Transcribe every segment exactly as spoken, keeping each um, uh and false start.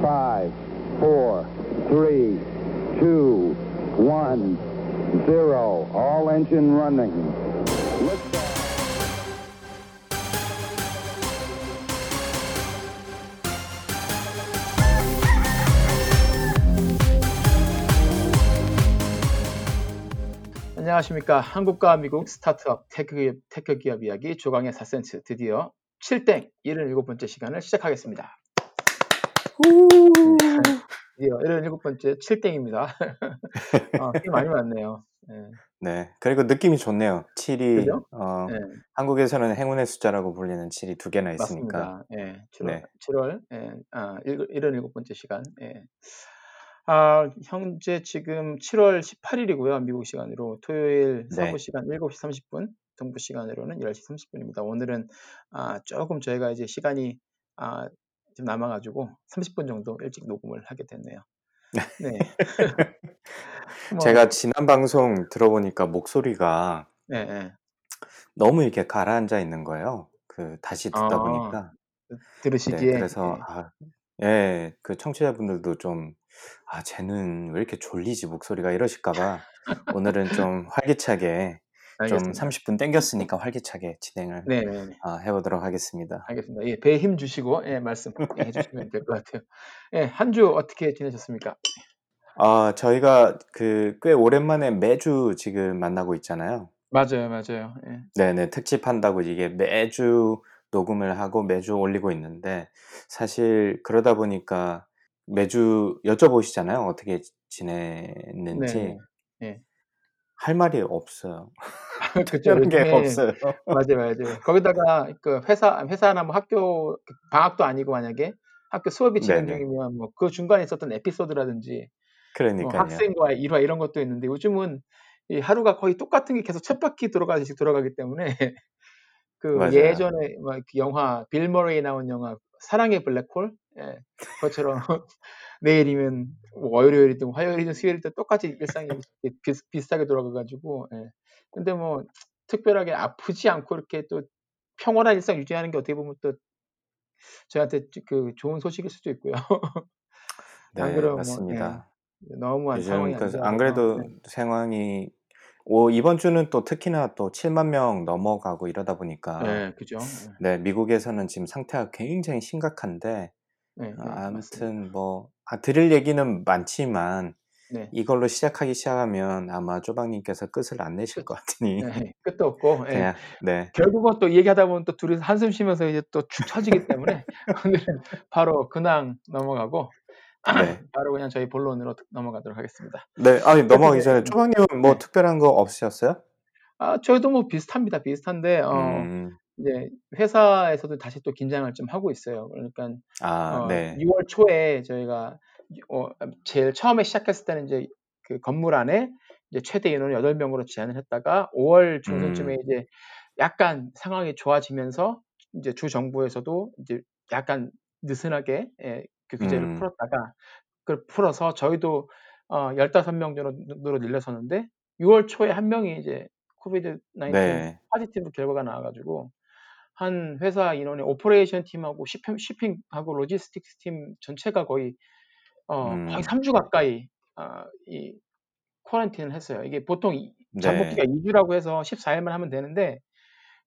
five, four, three, two, one, zero. All engine running. 안녕하십니까. 한국과 미국 스타트업 테크, 테크 기업 이야기 조강의 사 센티미터 드디어 칠 땡 칠십칠 번째 시간을 시작하겠습니다. 드디어 칠십칠 번째 칠 땡입니다. 어, 힘 많이 많네요. 네. 네, 그리고 느낌이 좋네요. 칠이 어, 네. 한국에서는 행운의 숫자라고 불리는 칠이 두 개나 있으니까. 맞습니다. 네, 칠월, 네. 칠월 네. 아, 칠십칠 번째 시간. 네. 아, 현재 지금 칠월 십팔일이고요. 미국 시간으로 토요일 서부 네. 시간 일곱 시 삼십 분, 동부 시간으로는 열시 삼십 분입니다. 오늘은 아, 조금 저희가 이제 시간이 아, 좀 남아가지고 삼십 분 정도 일찍 녹음을 하게 됐네요. 네. 뭐, 제가 지난 방송 들어보니까 목소리가 네, 네. 너무 이렇게 가라앉아 있는 거예요. 그 다시 듣다 아, 보니까 들으시기에 네, 그래서 네. 아, 예, 그 청취자분들도 좀 아, 쟤는 왜 이렇게 졸리지 목소리가 이러실까봐 오늘은 좀 활기차게 알겠습니다. 좀 삼십 분 땡겼으니까 활기차게 진행을 아, 해보도록 하겠습니다. 알겠습니다. 예, 배에 힘 주시고 예, 말씀 해주시면 될 것 같아요. 예, 한 주 어떻게 지내셨습니까? 아, 저희가 그 꽤 오랜만에 매주 지금 만나고 있잖아요. 맞아요, 맞아요. 예. 네네, 특집한다고 이게 매주 녹음을 하고 매주 올리고 있는데 사실 그러다 보니까 매주 여쭤보시잖아요. 어떻게 지냈는지. 네. 네. 할 말이 없어요. 특별한 게 없어요. 맞아요, 맞아요. 거기다가 그 회사, 회사나 뭐 학교 방학도 아니고 만약에 학교 수업이 진행 네네. 중이면 뭐 그 중간에 있었던 에피소드라든지, 그러니까요. 뭐 학생과의 일화 이런 것도 있는데 요즘은 이 하루가 거의 똑같은 게 계속 쳇바퀴 돌아가듯이 돌아가기 때문에 그 맞아요. 예전에 막 영화 빌 머레이 나온 영화 사랑의 블랙홀, 예, 그것처럼. 내일이면 월요일이든 화요일이든 수요일이든 똑같이 일상이 비슷, 비슷하게 돌아가가지고 예. 근데 뭐 특별하게 아프지 않고 이렇게 또 평온한 일상 유지하는 게 어떻게 보면 또 저한테 그 좋은 소식일 수도 있고요. 네, 안 그러면 맞습니다. 뭐, 예. 너무 안 상황이 그, 안 그래도 네. 상황이 오, 이번 주는 또 특히나 또 칠만 명 넘어가고 이러다 보니까 네, 그죠. 네, 미국에서는 지금 상태가 굉장히 심각한데 네, 네, 아무튼 맞습니다. 뭐 아, 드릴 얘기는 많지만 네. 이걸로 시작하기 시작하면 아마 조방님께서 끝을 안 내실 것 같으니 네, 끝도 없고 그냥, 네. 네. 결국은 또 얘기하다 보면 또 둘이서 한숨 쉬면서 이제 또 축 처지기 때문에 오늘은 바로 근황 넘어가고 네. 바로 그냥 저희 본론으로 넘어가도록 하겠습니다. 네, 아니 넘어가기 전에 조방님은 뭐 네. 특별한 거 없으셨어요? 아, 저희도 뭐 비슷합니다. 비슷한데 어, 음. 이제 회사에서도 다시 또 긴장을 좀 하고 있어요. 그러니까 아, 어, 네. 유월 초에 저희가 어, 제일 처음에 시작했을 때는 이제 그 건물 안에 이제 최대 인원을 여덟 명으로 제한을 했다가 오월 중순쯤에 음. 이제 약간 상황이 좋아지면서 이제 주 정부에서도 이제 약간 느슨하게 예, 그 규제를 음. 풀었다가 그걸 풀어서 저희도 어, 열다섯 명 정도로 늘려섰는데 유월 초에 한 명이 이제 코비드 나인틴 네. 파지티브 결과가 나와가지고 한 회사 인원의 오퍼레이션 팀하고 쇼핑하고 로지스틱스 팀 전체가 거의 어 음. 거의 삼 주 가까이 어, 이 쿼런틴을 했어요. 이게 보통 네. 잠복기가 이 주라고 해서 십사 일만 하면 되는데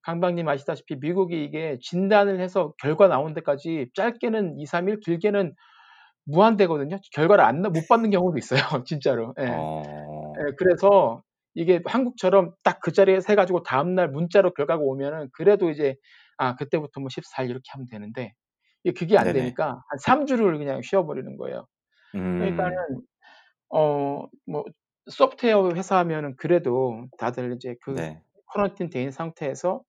강박님 아시다시피 미국이 이게 진단을 해서 결과 나온 데까지 짧게는 이, 삼 일, 길게는 무한대거든요. 결과를 안, 못 받는 경우도 있어요. 진짜로. 예. 어... 예, 그래서 이게 한국처럼 딱 그 자리에 세 가지고 다음날 문자로 결과가 오면은 그래도 이제 아 그때부터 뭐 십사 일 이렇게 하면 되는데 그게 안 네네. 되니까 한 삼 주를 그냥 쉬어버리는 거예요. 음. 그러니까는 어 뭐 소프트웨어 회사면은 그래도 다들 이제 그 네. 쿼런틴 돼인 상태에서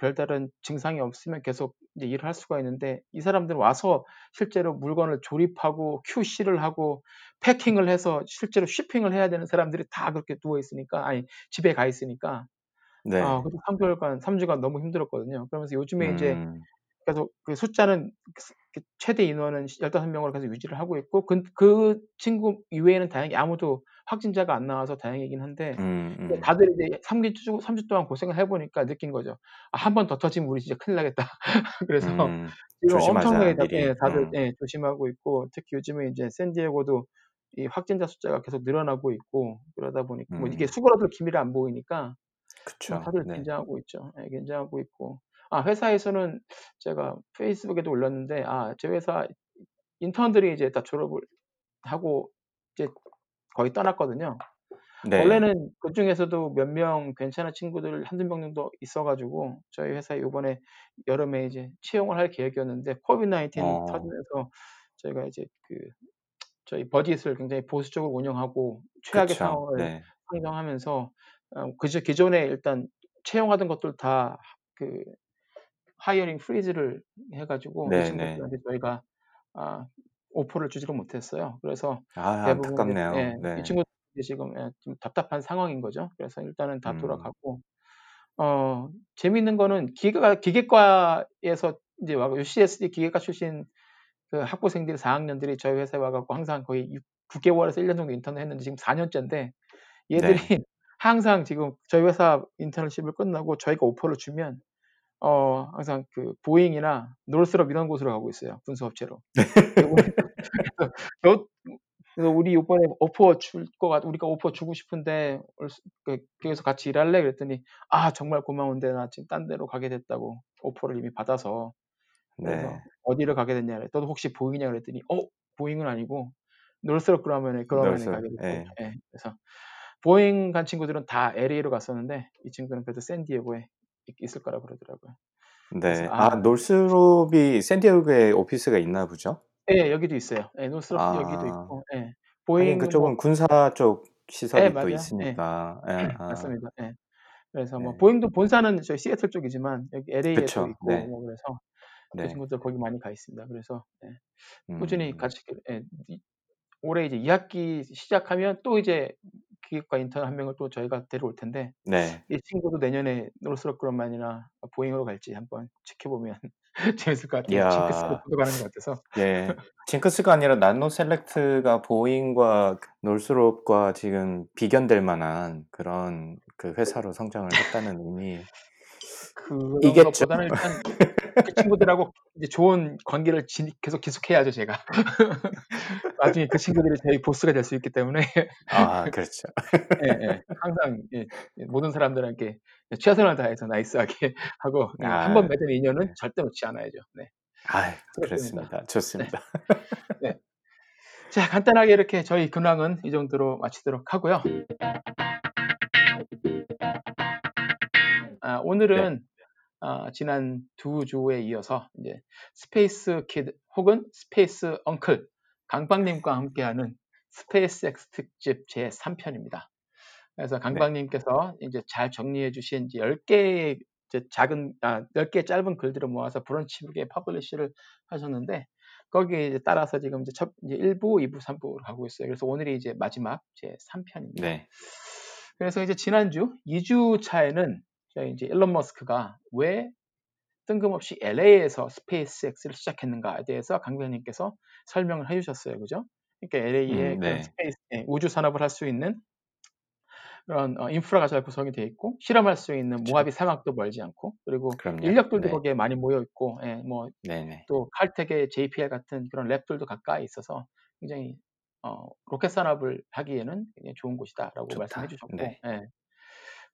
별다른 증상이 없으면 계속 이제 일을 할 수가 있는데 이 사람들은 와서 실제로 물건을 조립하고 큐시를 하고 패킹을 해서 실제로 쇼핑을 해야 되는 사람들이 다 그렇게 누워 있으니까 아니 집에 가 있으니까 네. 아, 그래서 삼 개월간 삼 주간 너무 힘들었거든요. 그러면서 요즘에 음. 이제 계속 그 숫자는 최대 인원은 십오 명으로 계속 유지를 하고 있고 그, 그 친구 이외에는 다행히 아무도 확진자가 안 나와서 다행이긴 한데 음, 음. 다들 이제 삼 주, 삼 주 동안 고생을 해보니까 느낀 거죠. 아, 한 번 더 터지면 우리 진짜 큰일 나겠다. 그래서 음, 지금 엄청나게 다, 예, 다들 음. 예, 조심하고 있고 특히 요즘에 이제 샌디에고도 이 확진자 숫자가 계속 늘어나고 있고 그러다 보니까 음. 뭐 이게 수그러들 기미를 안 보이니까 그쵸. 다들 긴장하고 네. 있죠. 예, 긴장하고 있고. 아, 회사에서는 제가 페이스북에도 올렸는데, 아, 제 회사 인턴들이 이제 다 졸업을 하고 이제 거의 떠났거든요. 네. 원래는 그 중에서도 몇 명 괜찮은 친구들 한두 명 정도 있어가지고 저희 회사에 이번에 여름에 이제 채용을 할 계획이었는데 코비드 나인틴 어. 터지면서 저희가 이제 그 저희 버짓을 굉장히 보수적으로 운영하고 최악의 그쵸. 상황을 네. 상정하면서 그저 기존에 일단 채용하던 것들 다 그 하이어링 프리즈를 해가지고 네, 그 친구들한테 네. 저희가 아, 오퍼를 주지를 못했어요. 그래서 아, 대부분 안타깝네요. 네, 네. 이 친구들이 지금 예, 좀 답답한 상황인 거죠. 그래서 일단은 다 음. 돌아가고 어, 재미있는 거는 기계가, 기계과에서 이제 와가 유씨에스디 기계과 출신 그 학부생들이 사 학년들이 저희 회사에 와갖고 항상 거의 구 개월에서 일 년 정도 인턴을 했는데 지금 사 년째인데 얘들이 네. 항상 지금 저희 회사 인턴십을 끝나고 저희가 오퍼를 주면 어, 항상 그, 보잉이나 놀스럽 이런 곳으로 가고 있어요. 군수업체로. 그래서 우리 이번에 오퍼 줄 것 같, 우리가 오퍼 주고 싶은데, 그래서 같이 일할래? 그랬더니, 아, 정말 고마운데, 나 지금 딴 데로 가게 됐다고. 오퍼를 이미 받아서. 그래서 네. 어디를 가게 됐냐. 그래. 너도 혹시 보잉이냐? 그랬더니, 어? 보잉은 아니고, 놀스럽 그라면에, 그라면에 가게 됐고. 네. 네. 그래서, 보잉 간 친구들은 다 엘에이로 갔었는데, 이 친구는 그래도 샌디에고에 있을 거라 그러더라고요. 네. 아, 아 놀스롭이 샌디에고에 오피스가 있나 보죠? 네, 여기도 있어요. 네, 놀스롭 아, 여기도 있고. 네. 보잉 그쪽은 뭐, 군사 쪽 시설이 네, 또 있으니까. 네. 네, 아. 맞습니다. 네. 그래서 네. 뭐 보잉도 본사는 저희 시애틀 쪽이지만 여기 엘에이에도 있고 네. 뭐 그래서 네. 그 친구들 거기 많이 가 있습니다. 그래서 네. 꾸준히 음. 같이 네. 올해 이제 이 학기 시작하면 또 이제 기획과 인턴 한 명을 또 저희가 데려올 텐데 네. 이 친구도 내년에 노스럽 그럼만이나 보잉으로 갈지 한번 지켜보면 재밌을 것 같아요. 징크스가 들어가는 것 같아서. 예, 징크스가 아니라 나노 셀렉트가 보잉과 노스롭과 지금 비견될 만한 그런 그 회사로 성장을 했다는 의미. 그거보다는 그런 일단 그 친구들하고 이제 좋은 관계를 지, 계속 계속해야죠 제가. 나중에 그 친구들이 저희 보스가 될 수 있기 때문에. 아 그렇죠. 예, 예. 항상 예, 모든 사람들한테 최선을 다해서 나이스하게 하고 아, 한 번 맺은 인연은 네. 절대 놓지 않아야죠. 네. 아 그렇습니다. 좋습니다. 네. 네. 자 간단하게 이렇게 저희 근황은 이 정도로 마치도록 하고요. 아, 오늘은 네. 어, 지난 두 주에 이어서 이제 스페이스 키드 혹은 스페이스 엉클 강박님과 함께하는 스페이스X 특집 제삼 편입니다. 그래서 강박님께서 네. 이제 잘 정리해 주신 이제 열 개의 이제 작은 아, 열 개의 짧은 글들을 모아서 브런치북에 퍼블리시를 하셨는데 거기에 이제 따라서 지금 이제 첫 이제 일 부, 이 부, 삼 부로 가고 있어요. 그래서 오늘이 이제 마지막 제삼 편입니다. 네. 그래서 이제 지난주 이 주 차에는 이제 일론 머스크가 왜 뜬금없이 엘에이에서 스페이스X를 시작했는가에 대해서 강변님께서 설명을 해주셨어요, 그죠? 그러니까 엘에이의 음, 네. 스페이스, 우주 산업을 할 수 있는 그런 어, 인프라가 잘 구성이 되어 있고 실험할 수 있는 그렇죠. 모하비 사막도 멀지 않고 그리고 그럼요. 인력들도 네. 거기에 많이 모여 있고, 예, 뭐 또 칼텍의 제이피엘 같은 그런 랩들도 가까이 있어서 굉장히 어, 로켓 산업을 하기에는 굉장히 좋은 곳이다라고 좋다. 말씀해주셨고. 네. 예.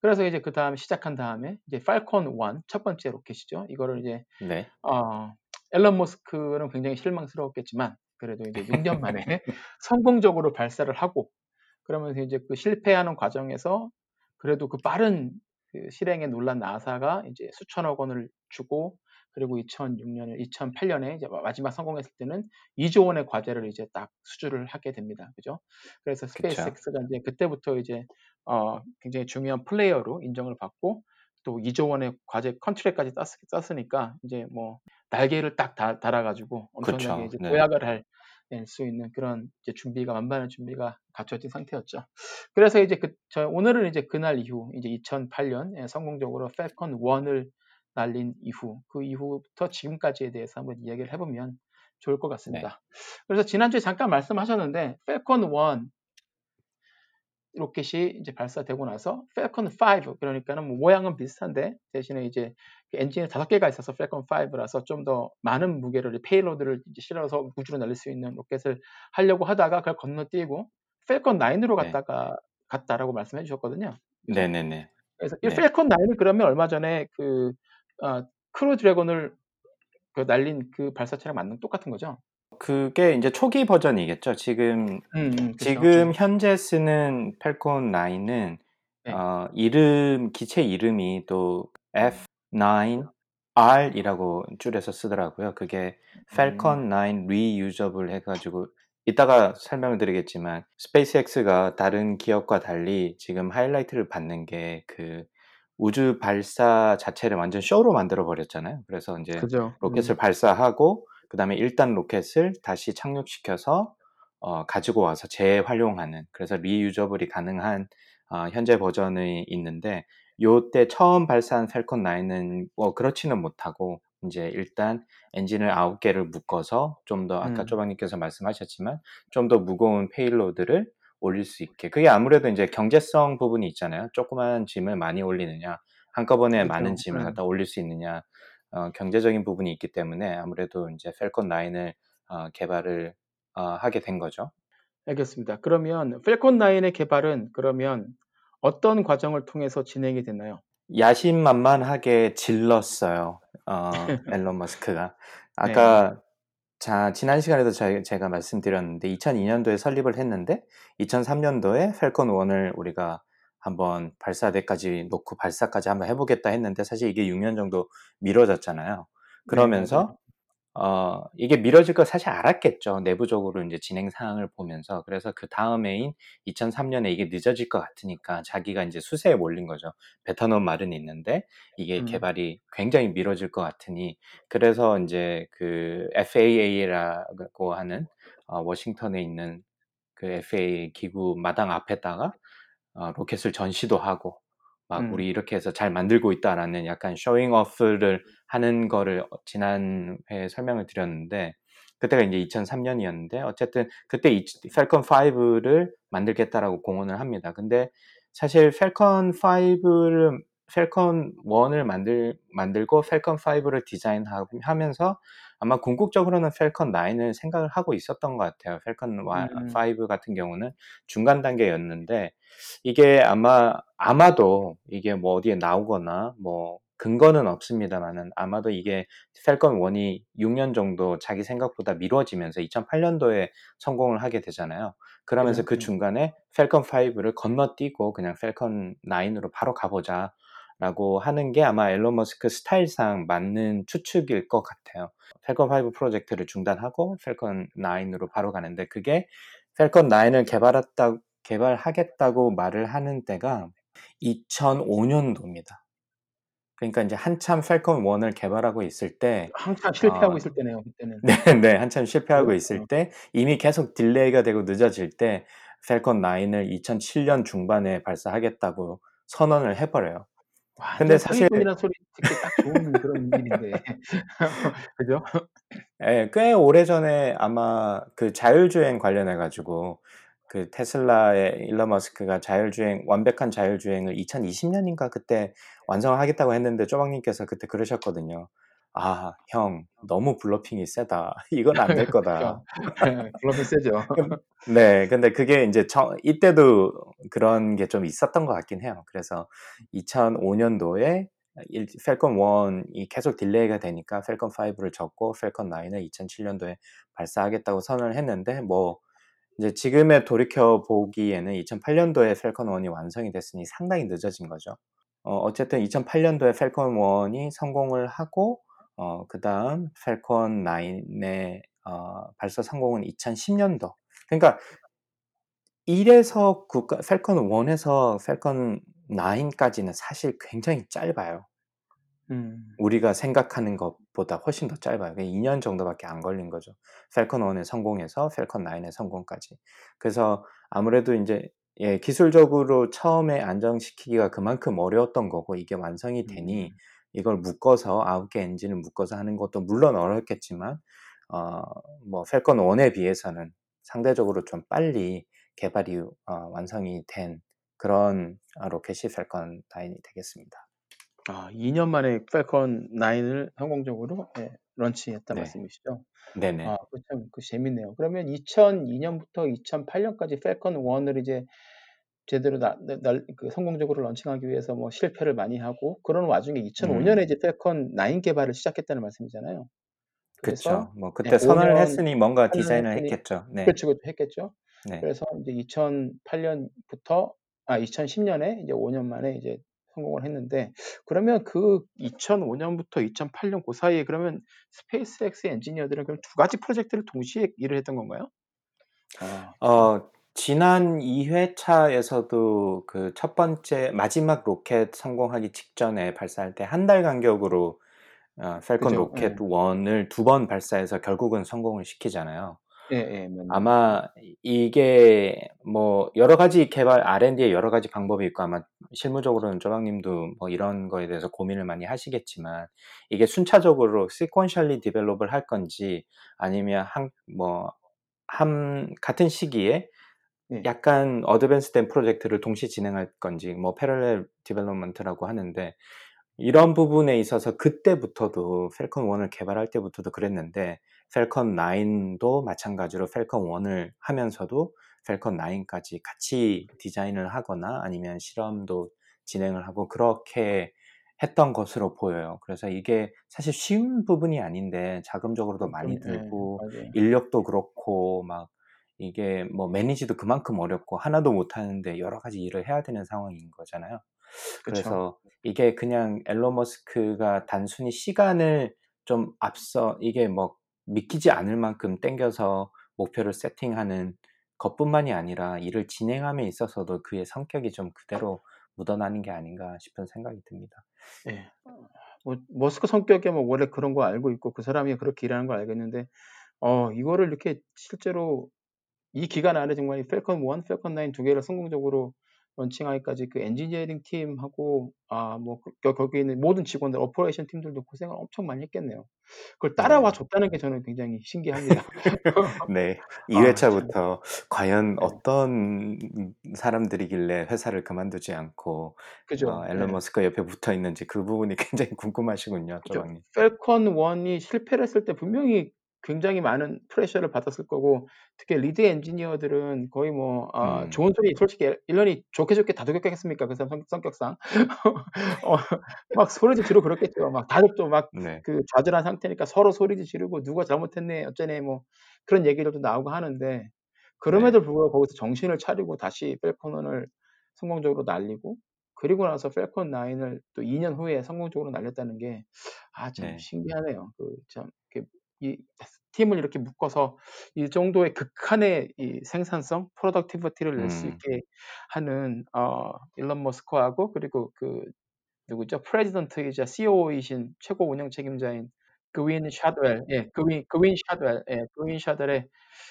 그래서 이제 그 다음 시작한 다음에 이제 팔콘 원 첫 번째 로켓이죠. 이거를 이제 네. 어, 앨런 머스크는 굉장히 실망스러웠겠지만 그래도 이제 육 년 만에 성공적으로 발사를 하고 그러면서 이제 그 실패하는 과정에서 그래도 그 빠른 그 실행에 놀란 나사가 이제 수천억 원을 주고 그리고 이천육 년에 이천팔 년에 이제 마지막 성공했을 때는 이조 원의 과제를 이제 딱 수주를 하게 됩니다. 그죠? 그래서 스페이스X가 이제 그때부터 이제 어, 굉장히 중요한 플레이어로 인정을 받고 또 이조 원의 과제 컨트랙까지 땄으니까 이제 뭐 날개를 딱 다, 달아가지고 엄청나게 이제 도약을 할 수 있는 그런 이제 준비가 만반의 준비가 갖춰진 상태였죠. 그래서 이제 그 저희 오늘은 이제 그날 이후 이제 이천팔 년 성공적으로 팔콘 원을 날린 이후 그 이후부터 지금까지에 대해서 한번 이야기를 해보면 좋을 것 같습니다. 네. 그래서 지난주에 잠깐 말씀하셨는데 팰컨 원 로켓이 이제 발사되고 나서 팰컨 파이브, 그러니까는 뭐 모양은 비슷한데 대신에 이제 엔진이 다섯 개가 있어서 팰컨 파이브라서 좀 더 많은 무게를, 페이로드를 이제 실어서 우주로 날릴 수 있는 로켓을 하려고 하다가 그걸 건너뛰고 팰컨 나인으로 갔다가 네. 갔다라고 말씀해 주셨거든요. 네네네. 네, 네. 그래서 이 네. 팰컨 나인은 그러면 얼마 전에 그 어, 크루 드래곤을 그 날린 그 발사체랑 맞는 똑같은 거죠? 그게 이제 초기 버전이겠죠. 지금 음, 음, 지금 현재 쓰는 팰컨 나인은 네. 어, 이름 기체 이름이 또 에프 나인 알이라고 줄여서 쓰더라고요. 그게 팰컨 나인 리유저블 해가지고 이따가 설명을 드리겠지만 스페이스X가 다른 기업과 달리 지금 하이라이트를 받는 게 그 우주 발사 자체를 완전 쇼로 만들어 버렸잖아요. 그래서 이제 그죠. 로켓을 음. 발사하고 그 다음에 일 단 로켓을 다시 착륙시켜서 어, 가지고 와서 재활용하는, 그래서 리유저블이 가능한 어, 현재 버전이 있는데, 요때 처음 발사한 팰컨 나인은 뭐 그렇지는 못하고 이제 일단 엔진을 아홉 개를 묶어서 좀 더 아까 음. 조방님께서 말씀하셨지만 좀 더 무거운 페이로드를 올릴 수 있게, 그게 아무래도 이제 경제성 부분이 있잖아요. 조그만 짐을 많이 올리느냐 한꺼번에 그렇죠. 많은 짐을 갖다 올릴 수 있느냐, 어, 경제적인 부분이 있기 때문에 아무래도 이제 팰컨 나인을 어, 개발을 어, 하게 된 거죠. 알겠습니다. 그러면 팰컨 나인의 개발은 그러면 어떤 과정을 통해서 진행이 됐나요? 야심만만하게 질렀어요. 어, 앨런 머스크가. 아까 네. 자, 지난 시간에도 자, 제가 말씀드렸는데 이천이 년도에 설립을 했는데 이천삼 년도에 팰컨 원을 우리가 한번 발사대까지 놓고 발사까지 한번 해보겠다 했는데, 사실 이게 육 년 정도 미뤄졌잖아요. 그러면서 네. 어, 이게 미뤄질 거 사실 알았겠죠. 내부적으로 이제 진행 상황을 보면서. 그래서 그 다음에인 이천삼 년에 이게 늦어질 것 같으니까 자기가 이제 수세에 몰린 거죠. 뱉어놓은 말은 있는데 이게 음. 개발이 굉장히 미뤄질 것 같으니, 그래서 이제 그 에프 에이 에이라고 하는 어, 워싱턴에 있는 그 에프 에이 에이 기구 마당 앞에다가 어, 로켓을 전시도 하고 막 음. 우리 이렇게 해서 잘 만들고 있다라는 약간 쇼잉 오프를 하는 거를 지난 회에 설명을 드렸는데, 그때가 이제 이천삼 년이었는데 어쨌든 그때 이, 팰컨 파이브를 만들겠다라고 공언을 합니다. 근데 사실 팰컨 파이브를 팰컨 원을 만들, 만들고 팰컨 파이브를 디자인하면서 아마 궁극적으로는 팰컨 나인을 생각을 하고 있었던 것 같아요. 팰컨 음. 오 같은 경우는 중간 단계였는데, 이게 아마, 아마도 이게 뭐 어디에 나오거나 뭐 근거는 없습니다만은 아마도 이게 팰컨 원이 육 년 정도 자기 생각보다 미뤄지면서 이천팔 년도에 성공을 하게 되잖아요. 그러면서 음. 그 중간에 팰컨 파이브를 건너뛰고 그냥 팰컨 나인으로 바로 가보자 라고 하는 게 아마 앨런 머스크 스타일상 맞는 추측일 것 같아요. 팰컨 파이브 프로젝트를 중단하고 팰컨 나인으로 바로 가는데, 그게 팰컨 나인을 개발했다, 개발하겠다고 말을 하는 때가 이천오 년도입니다. 그러니까 이제 한참 팰컨 원을 개발하고 있을 때, 한참 실패하고 어, 있을 때네요, 그때는. 네, 네, 한참 실패하고 그렇죠. 있을 때, 이미 계속 딜레이가 되고 늦어질 때 팰컨 나인을 이천칠 년 중반에 발사하겠다고 선언을 해버려요. 와, 근데 사실 소리뿐이란 소리 듣기 딱 좋은 그런 일인데, 그죠? 네, 꽤 오래 전에 아마 그 자율주행 관련해 가지고 그 테슬라의 일론 머스크가 자율주행 완벽한 자율주행을 이천이십 년인가 그때 완성하겠다고 했는데 조방님께서 그때 그러셨거든요. 아, 형 너무 블러핑이 세다. 이건 안 될 거다. 블러핑 세죠. 네, 근데 그게 이제 저, 이때도 그런 게 좀 있었던 것 같긴 해요. 그래서 이천오 년도에 팰컨 원이 계속 딜레이가 되니까 팰컨 파이브를 접고 팰컨 나인을 이천칠 년도에 발사하겠다고 선언을 했는데, 뭐 이제 지금에 돌이켜 보기에는 이천팔 년도에 팰컨 원이 완성이 됐으니 상당히 늦어진 거죠. 어, 어쨌든 이천팔 년도에 팰컨 원이 성공을 하고 어, 그 다음 팰컨 나인의 어, 발사 성공은 이천십 년도. 그러니까 이래서 국가, 팰컨 원에서 팰컨 나인까지는 사실 굉장히 짧아요. 음. 우리가 생각하는 것보다 훨씬 더 짧아요. 이 년 정도밖에 안 걸린 거죠. 팰컨 원의 성공에서 팰컨 나인의 성공까지. 그래서 아무래도 이제 예, 기술적으로 처음에 안정시키기가 그만큼 어려웠던 거고, 이게 완성이 되니 이걸 묶어서 아홉 개 엔진을 묶어서 하는 것도 물론 어렵겠지만 어, 뭐 팰컨 일에 비해서는 상대적으로 좀 빨리 개발이 어, 완성이 된 그런 로켓이 팰컨 나인이 되겠습니다. 아, 이 년 만에 팰컨 나인을 성공적으로 네, 런칭했다 네. 말씀이시죠? 네네. 아, 그 참 그 재밌네요. 그러면 이천이 년부터 이천팔 년까지 팰컨 일을 이제 제대로 나, 나, 그 성공적으로 런칭하기 위해서 뭐 실패를 많이 하고 그런 와중에 이천오 년에 음. 이제 팰컨 나인 개발을 시작했다는 말씀이잖아요. 그렇죠. 뭐 그때 네, 선언을 했으니 뭔가 디자인을 했으니, 했겠죠. 네. 그렇죠, 그렇죠, 했겠죠. 네. 그래서 이제 이천팔 년부터 아 이천십 년에 이제 오 년 만에 이제 성공을 했는데 그러면 그 이천오 년부터 이천팔 년 그 사이에 그러면 스페이스X 엔지니어들은 그럼 두 가지 프로젝트를 동시에 일을 했던 건가요? 아. 어 지난 이 회차에서도 그 첫 번째 마지막 로켓 성공하기 직전에 발사할 때 한 달 간격으로 어, 팰컨 그죠? 로켓 네. 일을 두 번 발사해서 결국은 성공을 시키잖아요. 네, 네, 네. 아마 이게 뭐 여러 가지 개발 알앤디의 여러 가지 방법이 있고 아마 실무적으로는 조방님도 뭐 이런 거에 대해서 고민을 많이 하시겠지만 이게 순차적으로 시퀀셜리 디벨롭을 할 건지 아니면 한 뭐 한 같은 시기에 네. 약간 어드밴스된 프로젝트를 동시 진행할 건지 뭐 패럴렐 디벨롭먼트라고 하는데 이런 부분에 있어서 그때부터도 팰컨 일을 개발할 때부터도 그랬는데 팰컨 나인도 마찬가지로 팰컨 일을 하면서도 팰컨 나인까지 같이 디자인을 하거나 아니면 실험도 진행을 하고 그렇게 했던 것으로 보여요. 그래서 이게 사실 쉬운 부분이 아닌데 자금적으로도 많이 들고 네, 인력도 그렇고 막 이게 뭐 매니지도 그만큼 어렵고 하나도 못하는데 여러 가지 일을 해야 되는 상황인 거잖아요. 그래서 그쵸. 이게 그냥 앨런 머스크가 단순히 시간을 좀 앞서 이게 뭐 믿기지 않을 만큼 땡겨서 목표를 세팅하는 것뿐만이 아니라 일을 진행함에 있어서도 그의 성격이 좀 그대로 묻어나는 게 아닌가 싶은 생각이 듭니다. 네. 뭐, 머스크 성격에 뭐 원래 그런 거 알고 있고 그 사람이 그렇게 일하는 거 알겠는데 어 이거를 이렇게 실제로 이 기간 안에 정말 팰컨 일, 팰컨 나인 두 개를 성공적으로 런칭하기까지 그 엔지니어링 팀하고 아 뭐 거기에 있는 모든 직원들 오퍼레이션 팀들도 고생을 엄청 많이 했겠네요. 그걸 따라와 줬다는 게 저는 굉장히 신기합니다. 네, 이 회차부터 아, 과연 네. 어떤 사람들이길래 회사를 그만두지 않고 어, 앨런 네. 머스크 옆에 붙어 있는지 그 부분이 굉장히 궁금하시군요. 조방님. 팰컨 일이 실패를 했을 때 분명히 굉장히 많은 프레셔를 받았을 거고 특히 리드 엔지니어들은 거의 뭐 아, 음. 좋은 소리 솔직히 일론이 좋게 좋게 다 도격하겠습니까? 그 사람 성격상 어, 막 소리 지르고 그렇겠죠. 막 다들 또 막 네. 그 좌절한 상태니까 서로 소리 지르고 누가 잘못했네 어쩌네 뭐 그런 얘기들도 나오고 하는데 그럼에도 불구하고 거기서 정신을 차리고 다시 팰컨 일을 성공적으로 날리고 그리고 나서 팰컨 나인을 또 이 년 후에 성공적으로 날렸다는 게 아 참 네. 신기하네요. 그 참 이 팀을 이렇게 묶어서 이 정도의 극한의 이 생산성, 프로덕티비티를 낼 수 음. 있게 하는 어, 일론 머스크하고 그리고 그 누구죠? 프레지던트이자 씨이오이신 최고 운영 책임자인 그윈 샷웰, 예, 그윈 그윈 샷웰, 예, 그윈 샷웰의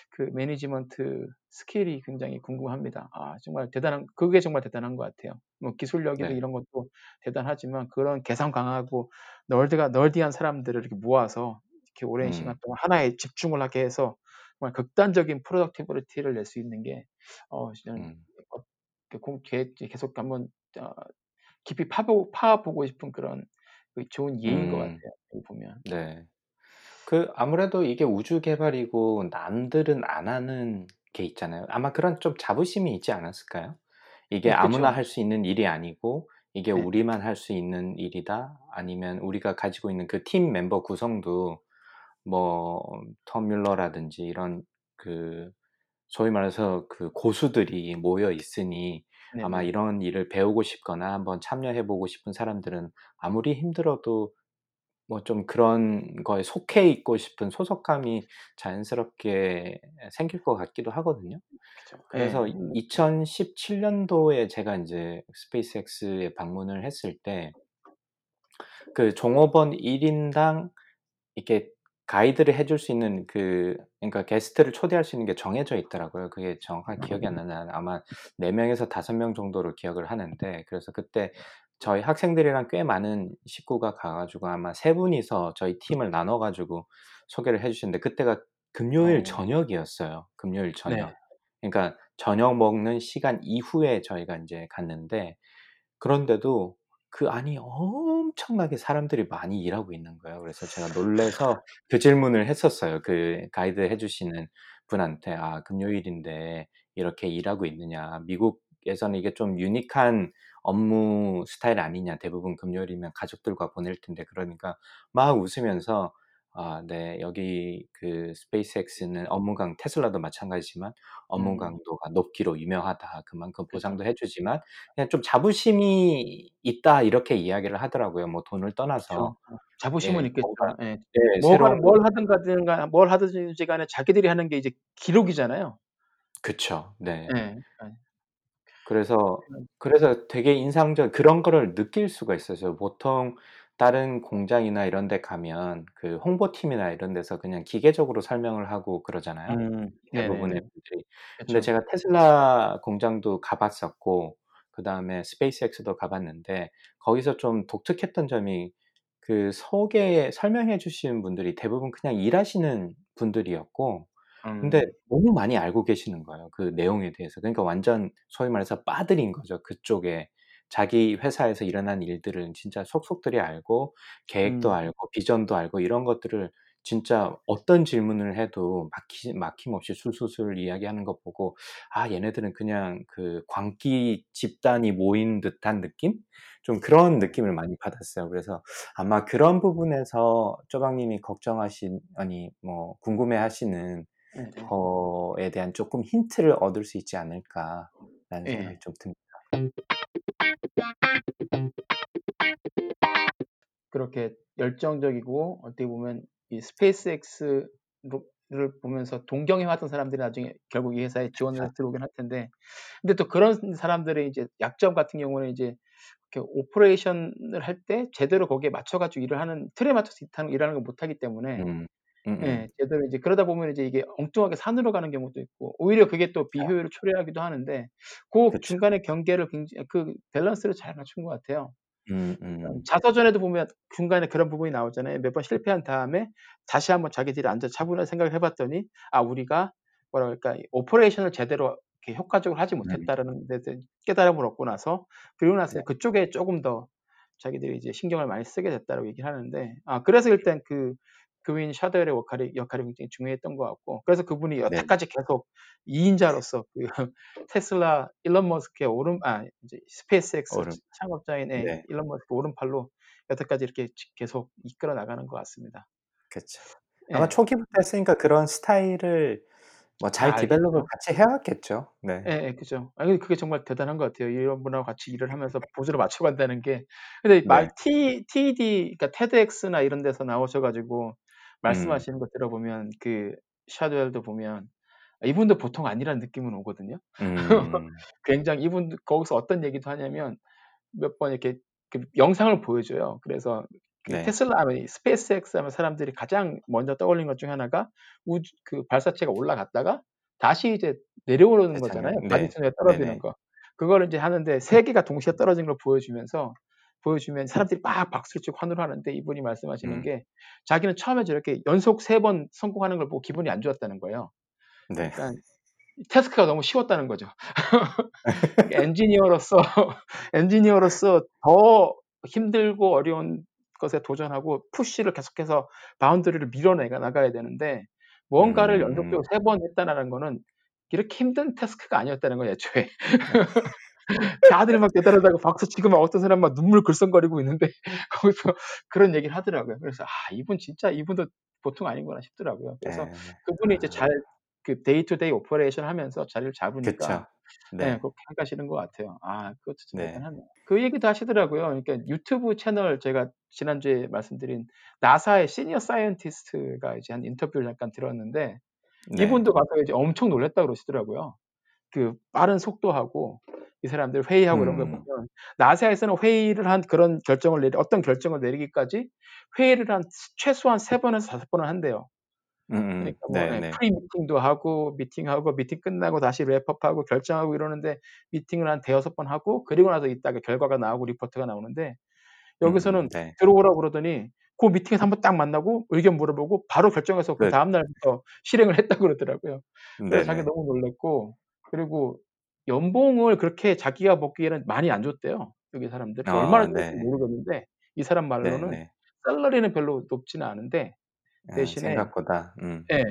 그 매니지먼트 스킬이 굉장히 궁금합니다. 아 정말 대단한 그게 정말 대단한 것 같아요. 뭐 기술력이나 네. 이런 것도 대단하지만 그런 계산 강하고 널드가 널디한 사람들을 이렇게 모아서 이렇게 오랜 음. 시간 동안 하나에 집중을 하게 해서 정말 극단적인 프로덕티비티를 낼 수 있는 게 어, 음. 계속 한번 어, 깊이 파보, 파보고 싶은 그런 좋은 예인 음. 것 같아요. 보면. 네. 그 아무래도 이게 우주 개발이고 남들은 안 하는 게 있잖아요. 아마 그런 좀 자부심이 있지 않았을까요? 이게 네, 아무나 할 수 있는 일이 아니고 이게 네. 우리만 할 수 있는 일이다. 아니면 우리가 가지고 있는 그 팀 멤버 구성도 뭐 텀뮬러라든지 이런 그 소위 말해서 그 고수들이 모여 있으니 네. 아마 이런 일을 배우고 싶거나 한번 참여해보고 싶은 사람들은 아무리 힘들어도 뭐 좀 그런 거에 속해 있고 싶은 소속감이 자연스럽게 생길 것 같기도 하거든요. 그렇죠. 그래서 네. 이천십칠 년도에 제가 이제 스페이스X에 방문을 했을 때 그 종업원 일 인당 이렇게 가이드를 해줄 수 있는 그, 그러니까 게스트를 초대할 수 있는 게 정해져 있더라고요. 그게 정확한 기억이 안 나는 아마 네 명에서 다섯 명 정도로 기억을 하는데, 그래서 그때 저희 학생들이랑 꽤 많은 식구가 가가지고 아마 세 분이서 저희 팀을 나눠가지고 소개를 해주셨는데 그때가 금요일 저녁이었어요. 금요일 저녁. 네. 그러니까 저녁 먹는 시간 이후에 저희가 이제 갔는데 그런데도 그 안이 엄청나게 사람들이 많이 일하고 있는 거예요. 그래서 제가 놀래서 그 질문을 했었어요. 그 가이드 해주시는 분한테 아 금요일인데 이렇게 일하고 있느냐. 미국에서는 이게 좀 유니크한 업무 스타일 아니냐. 대부분 금요일이면 가족들과 보낼 텐데 그러니까 막 웃으면서 아, 네, 여기 그 스페이스X는 업무강, 테슬라도 마찬가지지만 업무 강도가 높기로 유명하다. 그만큼 보상도 해주지만 그냥 좀 자부심이 있다 이렇게 이야기를 하더라고요. 뭐 돈을 떠나서 그렇죠. 자부심은 예, 있겠죠. 예, 예, 새로운... 뭘 하든가 뭘 하든지 간에 자기들이 하는 게 이제 기록이잖아요. 그렇죠. 네. 예. 그래서 그래서 되게 인상적 그런 거를 느낄 수가 있어요. 보통 다른 공장이나 이런 데 가면 그 홍보팀이나 이런 데서 그냥 기계적으로 설명을 하고 그러잖아요. 음, 대부분의 분들이. 근데 제가 테슬라 공장도 가봤었고 그 다음에 스페이스X도 가봤는데 거기서 좀 독특했던 점이 그 소개 설명해 주시는 분들이 대부분 그냥 일하시는 분들이었고 음. 근데 너무 많이 알고 계시는 거예요. 그 내용에 대해서. 그러니까 완전 소위 말해서 빠들인 거죠. 그쪽에. 자기 회사에서 일어난 일들은 진짜 속속들이 알고 계획도 음. 알고 비전도 알고 이런 것들을 진짜 어떤 질문을 해도 막히, 막힘없이 술술술 이야기하는 것 보고 아 얘네들은 그냥 그 광기 집단이 모인 듯한 느낌? 좀 그런 느낌을 많이 받았어요. 그래서 아마 그런 부분에서 쪼박님이 걱정하신 아니 뭐 궁금해하시는 네. 거에 대한 조금 힌트를 얻을 수 있지 않을까라는 네. 생각이 좀 듭니다. 그렇게 열정적이고 어떻게 보면 이 스페이스X를 보면서 동경해왔던 사람들이 나중에 결국 이 회사에 지원을 그렇죠. 들어오긴 할 텐데, 근데 또 그런 사람들의 이제 약점 같은 경우는 이제 이렇게 오퍼레이션을 할 때 제대로 거기에 맞춰가지고 일을 하는 틀에 맞춰서 일하는 걸 못하기 때문에, 음, 음, 예, 제대로 이제 그러다 보면 이제 이게 엉뚱하게 산으로 가는 경우도 있고, 오히려 그게 또 비효율을 초래하기도 하는데, 그 그렇죠. 중간의 경계를 굉장히 그 밸런스를 잘 맞춘 것 같아요. 음, 음. 자서전에도 보면 중간에 그런 부분이 나오잖아요. 몇 번 실패한 다음에 다시 한번 자기들이 앉아 차분한 생각을 해봤더니 아 우리가 뭐랄까 오퍼레이션을 제대로 이렇게 효과적으로 하지 못했다라는 데 깨달음을 얻고 나서 그리고 나서 그쪽에 조금 더 자기들이 이제 신경을 많이 쓰게 됐다라고 얘기를 하는데 아 그래서 일단 그 그윈 샤드웰의 역할이, 역할이 굉장히 중요했던 것 같고 그래서 그분이 여태까지 네. 계속 이인자로서 그 테슬라 일론 머스크의 오른 아 이제 스페이스X 오른. 창업자인 네. 일론 머스크 오른팔로 여태까지 이렇게 계속 이끌어 나가는 것 같습니다. 그렇죠. 네. 아마 초기부터 했으니까 그런 스타일을 뭐 잘 아, 디벨롭을 같이 해왔겠죠. 네, 네, 네 그죠. 아니 그게 정말 대단한 것 같아요. 이런 분하고 같이 일을 하면서 보조를 맞춰간다는 게. 근데 말 네. T TED 그러니까 테드엑스나 이런 데서 나오셔가지고. 말씀하시는 음. 거 들어보면 그 샤드웰도 보면 이분도 보통 아니라는 느낌은 오거든요. 음. 굉장히 이분 거기서 어떤 얘기도 하냐면 몇 번 이렇게 그 영상을 보여줘요. 그래서 네. 테슬라 하면 스페이스X 하면 사람들이 가장 먼저 떠올린 것 중 하나가 우주 그 발사체가 올라갔다가 다시 이제 내려오는 네. 거잖아요. 바디층에 네. 떨어지는 네네. 거. 그거를 이제 하는데 세 개가 동시에 떨어진 걸 보여주면서. 보여주면 사람들이 막 박수를 치고 환호를 하는데 이분이 말씀하시는 음. 게 자기는 처음에 저렇게 연속 세 번 성공하는 걸 보고 기분이 안 좋았다는 거예요. 네. 그러니까 태스크가 너무 쉬웠다는 거죠. 엔지니어로서 엔지니어로서 더 힘들고 어려운 것에 도전하고 푸시를 계속해서 바운더리를 밀어내가 나가야 되는데 뭔가를 음. 연속적으로 세 번 했다는 거는 이렇게 힘든 태스크가 아니었다는 거예요. 애초에. 다들 막 대단하다고 박수 치고 막 어떤 사람 막 눈물 글썽거리고 있는데 거기서 그런 얘기를 하더라고요. 그래서 아 이분 진짜 이분도 보통 아닌구나 싶더라고요. 그래서 네. 그분이 이제 잘 그 데이투데이 오퍼레이션 하면서 자리를 잡으니까 네. 네, 그렇게 하시는 것 같아요. 아 그것도 좀 대단하네요. 네. 그 얘기도 하시더라고요. 그러니까 유튜브 채널 제가 지난주에 말씀드린 나사의 시니어 사이언티스트가 이제 한 인터뷰를 잠깐 들었는데 네. 이분도 가서 이제 엄청 놀랬다 그러시더라고요. 그 빠른 속도하고 이 사람들 회의하고 음. 이런 걸 보면 나사에서는 회의를 한 그런 결정을 내리 어떤 결정을 내리기까지 회의를 한 최소한 세 번에서 다섯 번을 한대요. 음, 그러니까 뭐 네, 네. 프리 미팅도 하고 미팅하고 미팅 끝나고 다시 랩업하고 결정하고 이러는데 미팅을 한 대여섯 번 하고 그리고 나서 이따가 결과가 나오고 리포트가 나오는데 여기서는 음, 네. 들어오라고 그러더니 그 미팅에서 한번 딱 만나고 의견 물어보고 바로 결정해서 그 다음 날부터 실행을 했다고 그러더라고요. 그래서 네네. 자기가 너무 놀랐고 그리고 연봉을 그렇게 자기가 먹기에는 많이 안 줬대요. 여기 사람들. 어, 얼마나 줬는지 네. 모르겠는데 이 사람 말로는 네네. 샐러리는 별로 높지는 않은데 대신에 아, 생각보다 음. 네,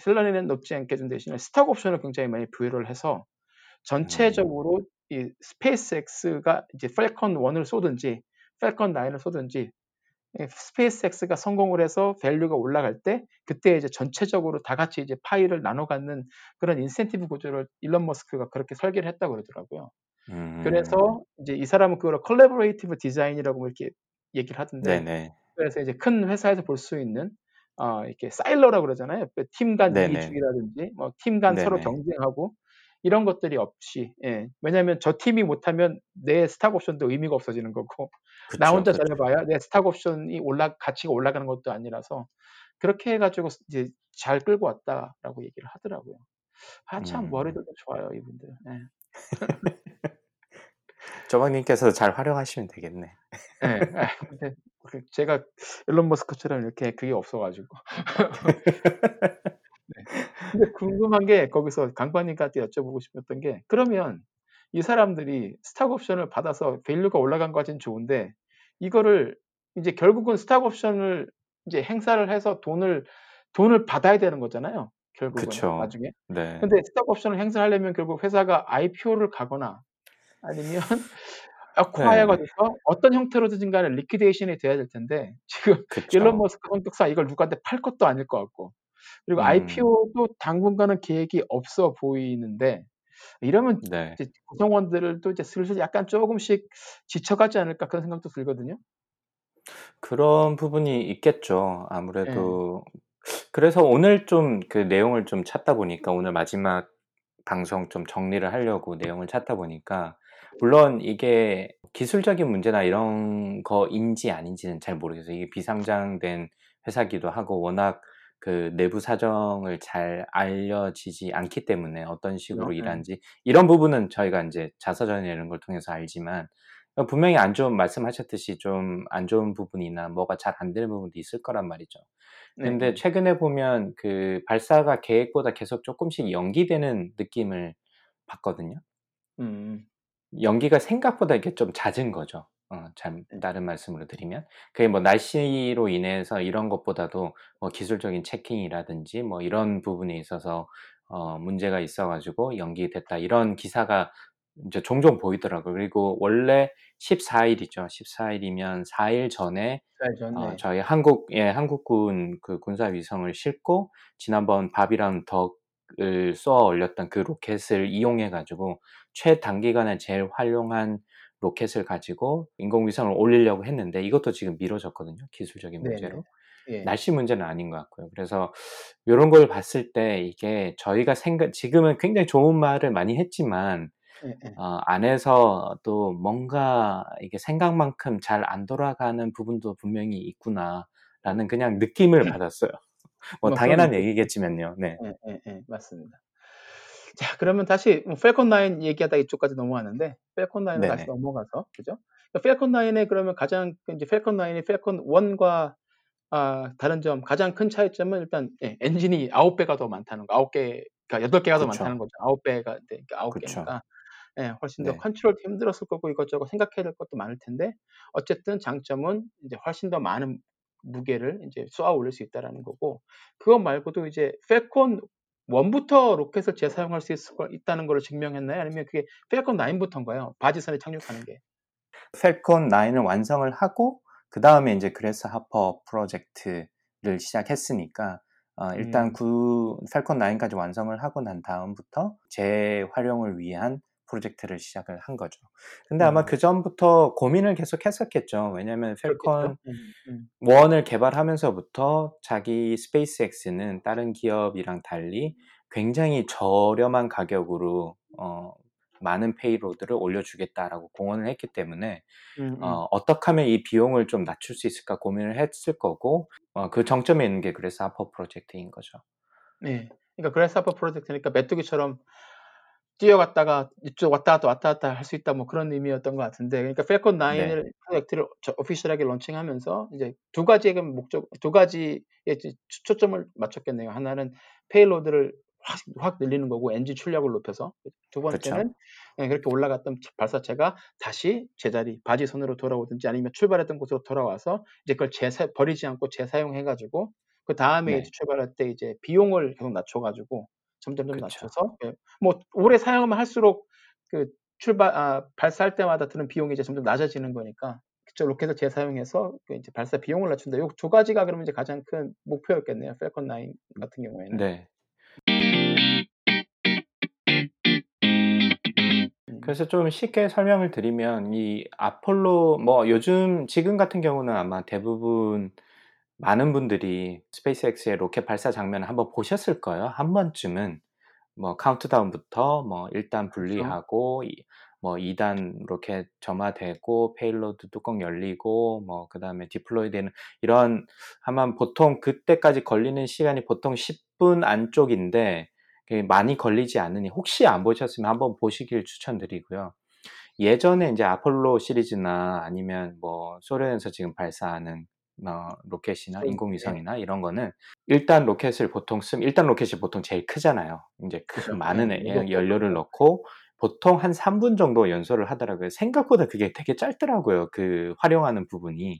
샐러리는 높지 않게 준 대신에 스톡 옵션을 굉장히 많이 부여를 해서 전체적으로 음. 이 스페이스X가 이제 팰컨 원을 쏘든지 팰컨 나인을 쏘든지 스페이스X가 성공을 해서 밸류가 올라갈 때 그때 이제 전체적으로 다 같이 이제 파이를 나눠 갖는 그런 인센티브 구조를 일론 머스크가 그렇게 설계를 했다고 그러더라고요. 음. 그래서 이제 이 사람은 그걸 콜라보레이티브 디자인이라고 이렇게 얘기를 하던데 네네. 그래서 이제 큰 회사에서 볼 수 있는 어, 이렇게 사일러라고 그러잖아요. 팀 간 이기주기라든지 뭐 팀 간 서로 경쟁하고 이런 것들이 없이 예. 왜냐하면 저 팀이 못하면 내 스톡옵션도 의미가 없어지는 거고 그쵸, 나 혼자 잘해봐야 내 스톡옵션이 올라 가치가 올라가는 것도 아니라서 그렇게 해가지고 이제 잘 끌고 왔다라고 얘기를 하더라고요. 아참 음. 머리도 좋아요 이분들. 예. 조방님께서 잘 활용하시면 되겠네. 네, 근데 제가 일론 머스크처럼 이렇게 그게 없어가지고. 네. 근데 궁금한 게 거기서 강반님한테 여쭤보고 싶었던 게 그러면 이 사람들이 스톡옵션을 받아서 밸류가 올라간 것까지는 좋은데 이거를 이제 결국은 스톡옵션을 이제 행사를 해서 돈을 돈을 받아야 되는 거잖아요. 결국은 그쵸. 나중에. 네. 근데 스톡옵션을 행사하려면 결국 회사가 아이피오를 가거나. 아니면 어쿠아이어가 돼서 네. 어떤 형태로든 간에 리퀴데이션이 돼야 될 텐데 지금 그쵸. 일론 머스크 성격상 이걸 누구한테 팔 것도 아닐 것 같고 그리고 음. 아이피오도 당분간은 계획이 없어 보이는데 이러면 네. 이제 구성원들을 또 이제 슬슬 약간 조금씩 지쳐가지 않을까 그런 생각도 들거든요. 그런 부분이 있겠죠. 아무래도 네. 그래서 오늘 좀 그 내용을 좀 찾다 보니까 오늘 마지막 방송 좀 정리를 하려고 내용을 찾다 보니까 물론 이게 기술적인 문제나 이런 거인지 아닌지는 잘 모르겠어요. 이게 비상장된 회사기도 하고 워낙 그 내부 사정을 잘 알려지지 않기 때문에 어떤 식으로 네. 일하는지 이런 부분은 저희가 이제 자서전 이런 걸 통해서 알지만 분명히 안 좋은 말씀하셨듯이 좀 안 좋은 부분이나 뭐가 잘 안 되는 부분도 있을 거란 말이죠. 근데 네. 최근에 보면 그 발사가 계획보다 계속 조금씩 연기되는 느낌을 봤거든요. 음. 연기가 생각보다 이게 좀 잦은 거죠. 어, 참 다른 말씀으로 드리면 그게 뭐 날씨로 인해서 이런 것보다도 뭐 기술적인 체킹이라든지 뭐 이런 부분에 있어서 어, 문제가 있어가지고 연기됐다 이런 기사가 이제 종종 보이더라고요. 그리고 원래 십사 일이죠. 십사 일이면 사 일 전에, 사 일 전에. 어, 저희 한국, 예, 한국군 그 군사위성을 싣고 지난번 밥이랑 덕을 쏘아 올렸던 그 로켓을 이용해가지고 최단기간에 제일 활용한 로켓을 가지고 인공위성을 올리려고 했는데 이것도 지금 미뤄졌거든요. 기술적인 문제로. 네네. 예. 날씨 문제는 아닌 것 같고요. 그래서 이런 걸 봤을 때 이게 저희가 생각, 지금은 굉장히 좋은 말을 많이 했지만 어, 안에서 또 뭔가 이게 생각만큼 잘 안 돌아가는 부분도 분명히 있구나라는 그냥 느낌을 받았어요. 뭐 당연한 얘기겠지만요. 네, 네, 네, 네 맞습니다. 자, 그러면 다시 팰컨 나인 얘기하다 이쪽까지 넘어왔는데 팰컨 나인으로 다시 넘어가서 그죠? 팰컨 나인의 그러면 가장 이제 팰컨 나인이 팰컨 원과 아, 다른 점 가장 큰 차이점은 일단 예, 엔진이 아홉 배가 더 많다는 거, 아홉 개, 그러니까 여덟 개가 더 많다는 거죠. 아홉 배가 그러니까 아홉 개니까. 예, 훨씬 더 네. 컨트롤도 힘들었을 거고 이것저것 생각해야 될 것도 많을 텐데 어쨌든 장점은 이제 훨씬 더 많은 무게를 이제 쏘아 올릴 수 있다라는 거고 그것 말고도 이제 팰컨 원부터 로켓을 재사용할 수 있을 거, 있다는 걸 증명했나요? 아니면 그게 팰컨 나인부터인가요? 바지선에 착륙하는 게 팰컨 나인을 완성을 하고 그 다음에 이제 그래스하퍼 프로젝트를 시작했으니까 어, 일단 음. 그 팰컨 나인까지 완성을 하고 난 다음부터 재활용을 위한 프로젝트를 시작을 한 거죠. 근데 아마 음. 그 전부터 고민을 계속 했었겠죠. 왜냐하면 팰컨 일을 개발하면서부터 자기 스페이스X는 다른 기업이랑 달리 굉장히 저렴한 가격으로 어, 많은 페이로드를 올려주겠다라고 공언을 했기 때문에 음. 어, 어떻게 하면 이 비용을 좀 낮출 수 있을까 고민을 했을 거고 어, 그 정점에 있는 게 그래스하퍼 프로젝트인 거죠. 네, 그러니까 그래스하퍼 프로젝트니까 메뚜기처럼 뛰어갔다가 이쪽 왔다 갔다 왔다 갔다 할 수 있다 뭐 그런 의미였던 것 같은데, 그러니까 펠컨 나인을 네. 프로젝트를 오피셜하게 런칭하면서 이제 두 가지의 목적, 두 가지의 초점을 맞췄겠네요. 하나는 페이로드를 확, 확 늘리는 거고 엔진 출력을 높여서, 두 번째는 그쵸. 그렇게 올라갔던 발사체가 다시 제자리 바지 손으로 돌아오든지 아니면 출발했던 곳으로 돌아와서 이제 그걸 재사, 버리지 않고 재사용해가지고 그 다음에 네. 출발할 때 이제 비용을 계속 낮춰가지고 점점점 그쵸. 낮춰서 뭐 오래 사용하면 할수록 그 출발 아, 발사할 때마다 드는 비용이 이제 점점 낮아지는 거니까 그쪽 로켓을 재사용해서 이제 발사 비용을 낮춘다. 요 두 가지가 그러면 이제 가장 큰 목표였겠네요. 펠컨 나인 같은 경우에는. 네. 그래서 좀 쉽게 설명을 드리면 이 아폴로 뭐 요즘 지금 같은 경우는 아마 대부분 많은 분들이 스페이스X의 로켓 발사 장면을 한번 보셨을 거예요. 한 번쯤은 뭐 카운트다운부터 뭐 일 단 분리하고 그렇죠. 뭐 이 단 로켓 점화되고 페일로드 뚜껑 열리고 뭐 그 다음에 디플로이 되는 이런 아마 보통 그때까지 걸리는 시간이 보통 십 분 안쪽인데 많이 걸리지 않으니 혹시 안 보셨으면 한번 보시길 추천드리고요. 예전에 이제 아폴로 시리즈나 아니면 뭐 소련에서 지금 발사하는 어, 로켓이나 인공위성이나 네. 이런 거는 일단 로켓을 보통 쓰면 일단 로켓이 보통 제일 크잖아요. 이제 그 그렇죠. 많은 네. 연료를 넣고 보통 한 삼 분 정도 연소를 하더라고요. 생각보다 그게 되게 짧더라고요. 그 활용하는 부분이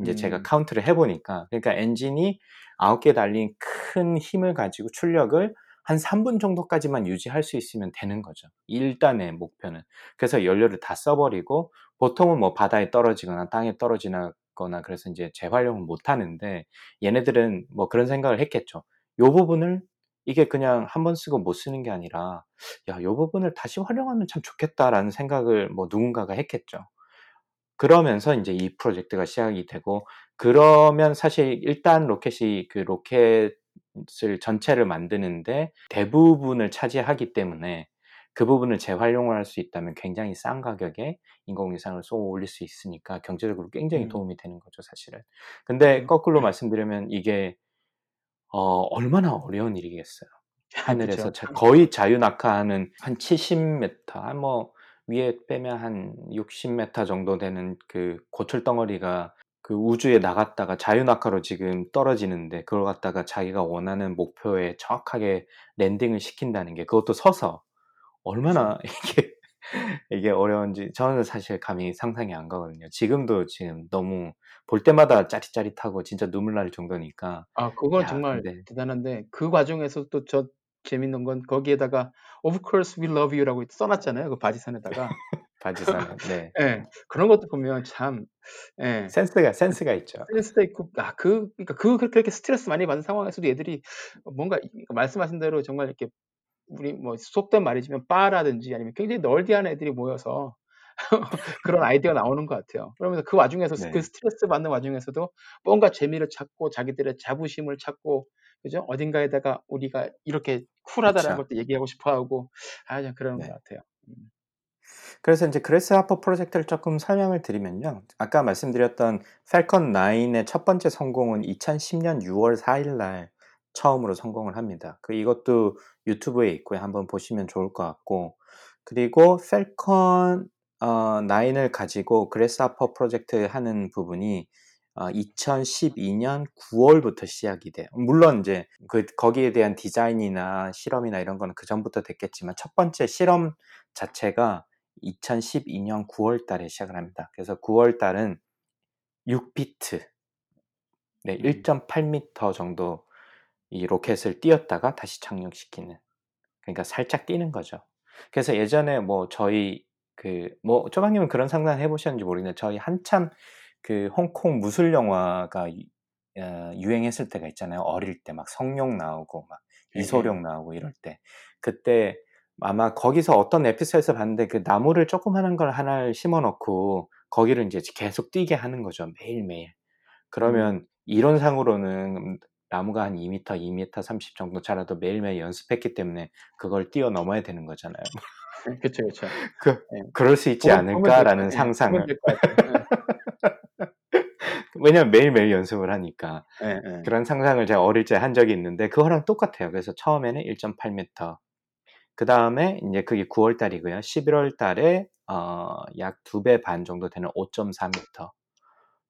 이제 음. 제가 카운트를 해보니까 그러니까 엔진이 아홉 개 달린 큰 힘을 가지고 출력을 한 삼 분 정도까지만 유지할 수 있으면 되는 거죠. 일단의 목표는. 그래서 연료를 다 써버리고 보통은 뭐 바다에 떨어지거나 땅에 떨어지나 거나 그래서 이제 재활용을 못 하는데 얘네들은 뭐 그런 생각을 했겠죠. 요 부분을 이게 그냥 한 번 쓰고 못 쓰는 게 아니라 야, 요 부분을 다시 활용하면 참 좋겠다라는 생각을 뭐 누군가가 했겠죠. 그러면서 이제 이 프로젝트가 시작이 되고 그러면 사실 일단 로켓이 그 로켓을 전체를 만드는데 대부분을 차지하기 때문에 그 부분을 재활용을 할 수 있다면 굉장히 싼 가격에 인공위상을 쏘아 올릴 수 있으니까 경제적으로 굉장히 도움이 되는 거죠, 사실은. 근데 거꾸로 말씀드리면 이게 어, 얼마나 어려운 일이겠어요. 하늘에서 자, 거의 자유낙하하는 한 칠십 미터, 뭐 위에 빼면 한 육십 미터 정도 되는 그 고철 덩어리가 그 우주에 나갔다가 자유낙하로 지금 떨어지는데 그걸 갖다가 자기가 원하는 목표에 정확하게 랜딩을 시킨다는 게 그것도 서서 얼마나 이게, 이게 어려운지 저는 사실 감히 상상이 안 가거든요. 지금도 지금 너무 볼 때마다 짜릿짜릿하고 진짜 눈물 날 정도니까. 아, 그건 야, 정말 근데... 대단한데 그 과정에서 또 저 재밌는 건 거기에다가 Of course we love you라고 써놨잖아요. 그 바지선에다가. 바지선, 네. 네. 그런 것도 보면 참. 네. 센스가, 센스가 있죠. 센스도 있고, 아, 그, 그러니까 그, 그렇게 스트레스 많이 받는 상황에서도 얘들이 뭔가 말씀하신 대로 정말 이렇게 우리 뭐 속된 말이지만 바라든지 아니면 굉장히 널디한 애들이 모여서 그런 아이디어가 나오는 것 같아요. 그러면서 그 와중에서 네. 그 스트레스 받는 와중에서도 뭔가 재미를 찾고 자기들의 자부심을 찾고 그죠? 어딘가에다가 우리가 이렇게 쿨하다라는 그렇죠. 것도 얘기하고 싶어하고 아 그런 네. 것 같아요. 그래서 이제 그래스하퍼 프로젝트를 조금 설명을 드리면요. 아까 말씀드렸던 펠컨 나인의 첫 번째 성공은 이천십 년 유월 사일 날 처음으로 성공을 합니다. 그 이것도 유튜브에 있고요. 한번 보시면 좋을 것 같고 그리고 펠컨 어, 나인을 가지고 그래스하퍼 프로젝트 하는 부분이 어, 이천십이 년 구월부터 시작이 돼요. 물론 이제 그 거기에 대한 디자인이나 실험이나 이런 거는 그 전부터 됐겠지만 첫 번째 실험 자체가 이천십이 년 구월 달에 시작을 합니다. 그래서 구월 달은 육 피트 네, 일 점 팔 미터 정도 이 로켓을 띄었다가 다시 착륙시키는 그러니까 살짝 뛰는 거죠. 그래서 예전에 뭐 저희 그 뭐 쪼박님은 그런 상상 해보셨는지 모르겠는데 저희 한참 그 홍콩 무술 영화가 유행했을 때가 있잖아요. 어릴 때 막 성룡 나오고 막 이소룡 나오고 이럴 때 그때 아마 거기서 어떤 에피소드에서 봤는데 그 나무를 조그만한 걸 하나를 심어놓고 거기를 이제 계속 뛰게 하는 거죠. 매일매일. 그러면 음. 이론상으로는 나무가 한 이 미터, 이 미터 삼십 정도 자라도 매일매일 연습했기 때문에 그걸 뛰어넘어야 되는 거잖아요. 그렇죠, 그렇죠. 그, 네. 그럴 수 있지 보면, 않을까라는 보면 상상을. 왜냐면 매일매일 연습을 하니까. 네, 네. 그런 상상을 제가 어릴 때 한 적이 있는데 그거랑 똑같아요. 그래서 처음에는 일 점 팔 미터. 그 다음에 이제 그게 구월 달이고요. 십일월 달에 어, 약 두 배 반 정도 되는 오 점 사 미터.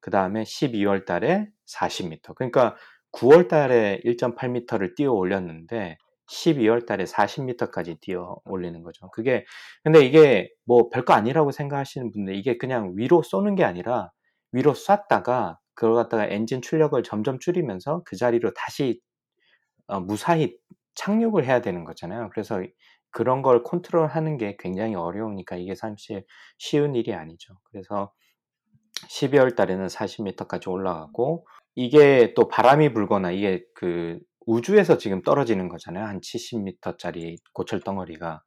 그 다음에 십이월 달에 사십 미터. 그러니까 구월 달에 일 점 팔 미터를 뛰어 올렸는데 십이월 달에 사십 미터까지 뛰어 올리는 거죠. 그게 근데 이게 뭐 별거 아니라고 생각하시는 분들, 이게 그냥 위로 쏘는 게 아니라 위로 쐈다가 그걸 갖다가 엔진 출력을 점점 줄이면서 그 자리로 다시 어, 무사히 착륙을 해야 되는 거잖아요. 그래서 그런 걸 컨트롤하는 게 굉장히 어려우니까 이게 사실 쉬운 일이 아니죠. 그래서 십이월 달에는 사십 미터까지 올라가고, 이게 또 바람이 불거나, 이게 그 우주에서 지금 떨어지는 거잖아요. 한 칠십 미터짜리 고철 덩어리가.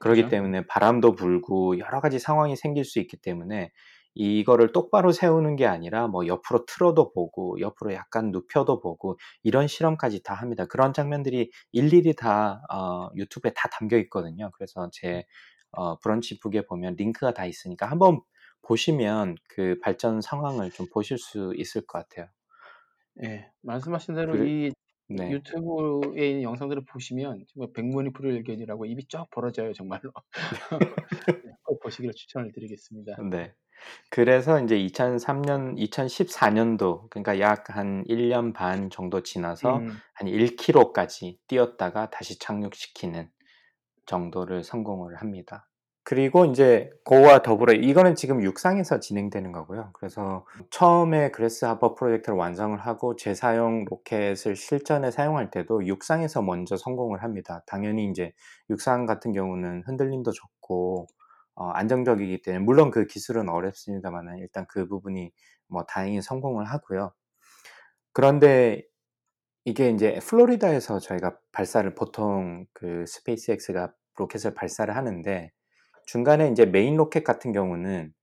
그렇기 그렇죠. 때문에 바람도 불고 여러 가지 상황이 생길 수 있기 때문에 이거를 똑바로 세우는 게 아니라 뭐 옆으로 틀어도 보고 옆으로 약간 눕혀도 보고 이런 실험까지 다 합니다. 그런 장면들이 일일이 다 어, 유튜브에 다 담겨 있거든요. 그래서 제 어, 브런치북에 보면 링크가 다 있으니까 한번 보시면 그 발전 상황을 좀 보실 수 있을 것 같아요. 네, 말씀하신 대로 그, 이 네. 유튜브에 있는 영상들을 보시면 정말 백문이 불여일견이라고 입이 쫙 벌어져요, 정말로. 꼭 보시기를 추천을 드리겠습니다. 네. 그래서 이제 이천삼 년, 이천십사 년도, 그러니까 약 한 일 년 반 정도 지나서 음. 한 일 킬로미터까지 뛰었다가 다시 착륙시키는 정도를 성공을 합니다. 그리고 이제 그와 더불어 이거는 지금 육상에서 진행되는 거고요. 그래서 처음에 그래스하퍼 프로젝트를 완성을 하고 재사용 로켓을 실전에 사용할 때도 육상에서 먼저 성공을 합니다. 당연히 이제 육상 같은 경우는 흔들림도 적고 어, 안정적이기 때문에, 물론 그 기술은 어렵습니다만 일단 그 부분이 뭐 다행히 성공을 하고요. 그런데 이게 이제 플로리다에서 저희가 발사를 보통 그 스페이스X가 로켓을 발사를 하는데, 중간에 이제 메인 로켓 같은 경우는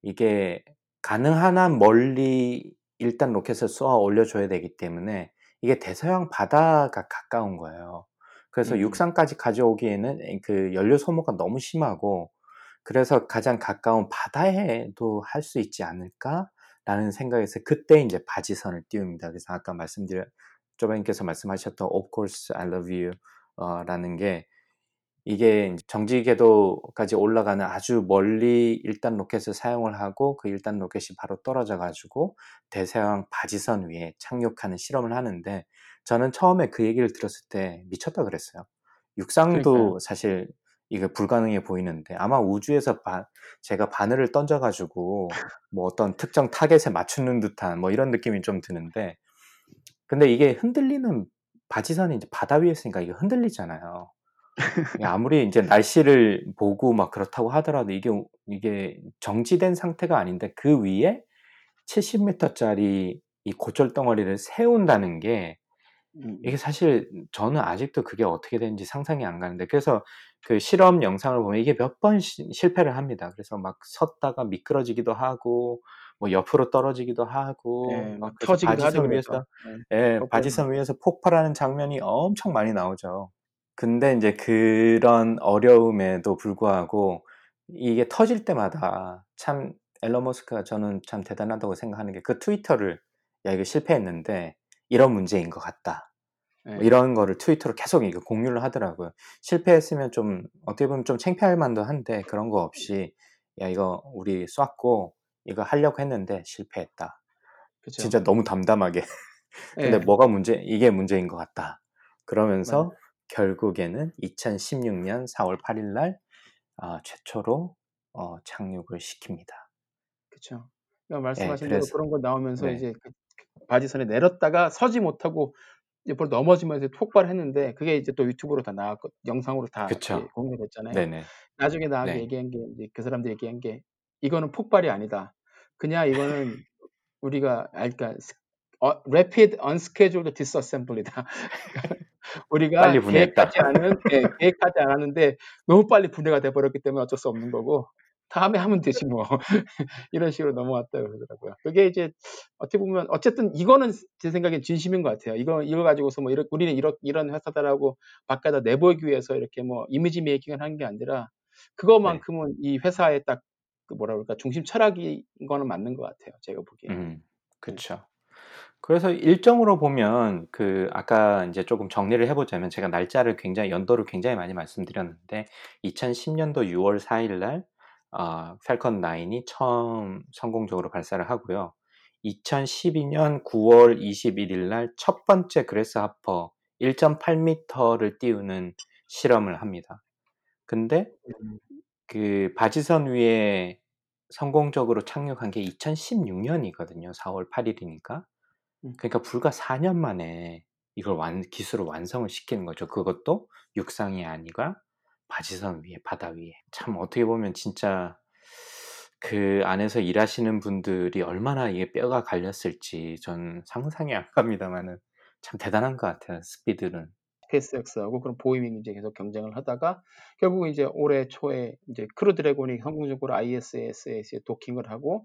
이게 가능한 한 멀리 일단 로켓을 쏘아 올려줘야 되기 때문에 이게 대서양 바다가 가까운 거예요. 그래서 음. 육상까지 가져오기에는 그 연료 소모가 너무 심하고, 그래서 가장 가까운 바다에도 할 수 있지 않을까라는 생각에서 그때 이제 바지선을 띄웁니다. 그래서 아까 말씀드려, 조바님께서 말씀하셨던 Of course I love you 어, 라는 게, 이게 정지 궤도까지 올라가는 아주 멀리 일단 로켓을 사용을 하고 그 일단 로켓이 바로 떨어져 가지고 대서양 바지선 위에 착륙하는 실험을 하는데, 저는 처음에 그 얘기를 들었을 때 미쳤다 그랬어요. 육상도 그러니까요. 사실 이게 불가능해 보이는데, 아마 우주에서 바, 제가 바늘을 던져가지고 뭐 어떤 특정 타겟에 맞추는 듯한 뭐 이런 느낌이 좀 드는데, 근데 이게 흔들리는 바지선이 이제 바다 위에 있으니까 이게 흔들리잖아요. 아무리 이제 날씨를 보고 막 그렇다고 하더라도 이게 이게 정지된 상태가 아닌데 그 위에 칠십 미터짜리 이 고철 덩어리를 세운다는 게, 이게 사실 저는 아직도 그게 어떻게 되는지 상상이 안 가는데, 그래서 그 실험 영상을 보면 이게 몇 번 실패를 합니다. 그래서 막 섰다가 미끄러지기도 하고 뭐 옆으로 떨어지기도 하고 네, 막 터지기도 바지선 위에서 네. 네, 바지선 위에서 폭발하는 장면이 엄청 많이 나오죠. 근데 이제 그런 어려움에도 불구하고 이게 터질 때마다 참 앨런 머스크가 저는 참 대단하다고 생각하는 게, 그 트위터를 야 이거 실패했는데 이런 문제인 것 같다. 뭐 이런 거를 트위터로 계속 이거 공유를 하더라고요. 실패했으면 좀 어떻게 보면 좀 창피할 만도 한데 그런 거 없이 야 이거 우리 쐈고 이거 하려고 했는데 실패했다. 그쵸. 진짜 너무 담담하게. 근데 네. 뭐가 문제? 이게 문제인 것 같다. 그러면서 맞아. 결국에는 이천십육 년 사월 팔일 날 어, 최초로 어, 착륙을 시킵니다. 그렇죠. 말씀하신 네, 대로 그런 거 나오면서 네. 이제 바지선에 내렸다가 서지 못하고 이제 벌 넘어지면서 폭발했는데, 그게 이제 또 유튜브로 다 나왔고 영상으로 다 공개됐잖아요. 네네. 나중에 나한테 네. 얘기한 게, 이제 그 사람들 얘기한 게, 이거는 폭발이 아니다. 그냥 이거는 우리가 그러니까 어, rapid unscheduled disassembly다. 우리가 빨리 분해했다. 계획하지 않은, 네, 계획하지 않았는데 너무 빨리 분해가 돼버렸기 때문에 어쩔 수 없는 거고, 다음에 하면 되지 뭐 이런 식으로 넘어왔다고 그러더라고요. 그게 이제 어떻게 보면 어쨌든 이거는 제 생각엔 진심인 것 같아요. 이거 이거 가지고서 뭐 이런, 우리는 이런 이런 회사다라고 바깥에다 내보이기 위해서 이렇게 뭐 이미지 메이킹을 한 게 아니라 그거만큼은 네. 이 회사의 딱 그 뭐라 그럴까 중심 철학인 거는 맞는 것 같아요. 제가 보기에. 음, 그렇죠. 그래서 일정으로 보면 그 아까 이제 조금 정리를 해보자면 제가 날짜를 굉장히 연도를 굉장히 많이 말씀드렸는데 이천십 년도 유월 사일 날 어, 팰컨 나인이 처음 성공적으로 발사를 하고요. 이천십이 년 구월 이십일일 날 첫 번째 그래스하퍼 일 점 팔 미터를 띄우는 실험을 합니다. 근데 그 바지선 위에 성공적으로 착륙한 게 이천십육 년이거든요. 사월 팔일이니까. 그러니까 불과 사 년 만에 이걸 완, 기술을 완성을 시키는 거죠. 그것도 육상이 아니라 바지선 위에, 바다 위에. 참 어떻게 보면 진짜 그 안에서 일하시는 분들이 얼마나 이게 뼈가 갈렸을지 전 상상이 안 갑니다만은 참 대단한 것 같아요. 스피드는. 스페이스X하고 그런 보잉이 이제 계속 경쟁을 하다가 결국 이제 올해 초에 이제 크루 드래곤이 성공적으로 아이에스에스에 도킹을 하고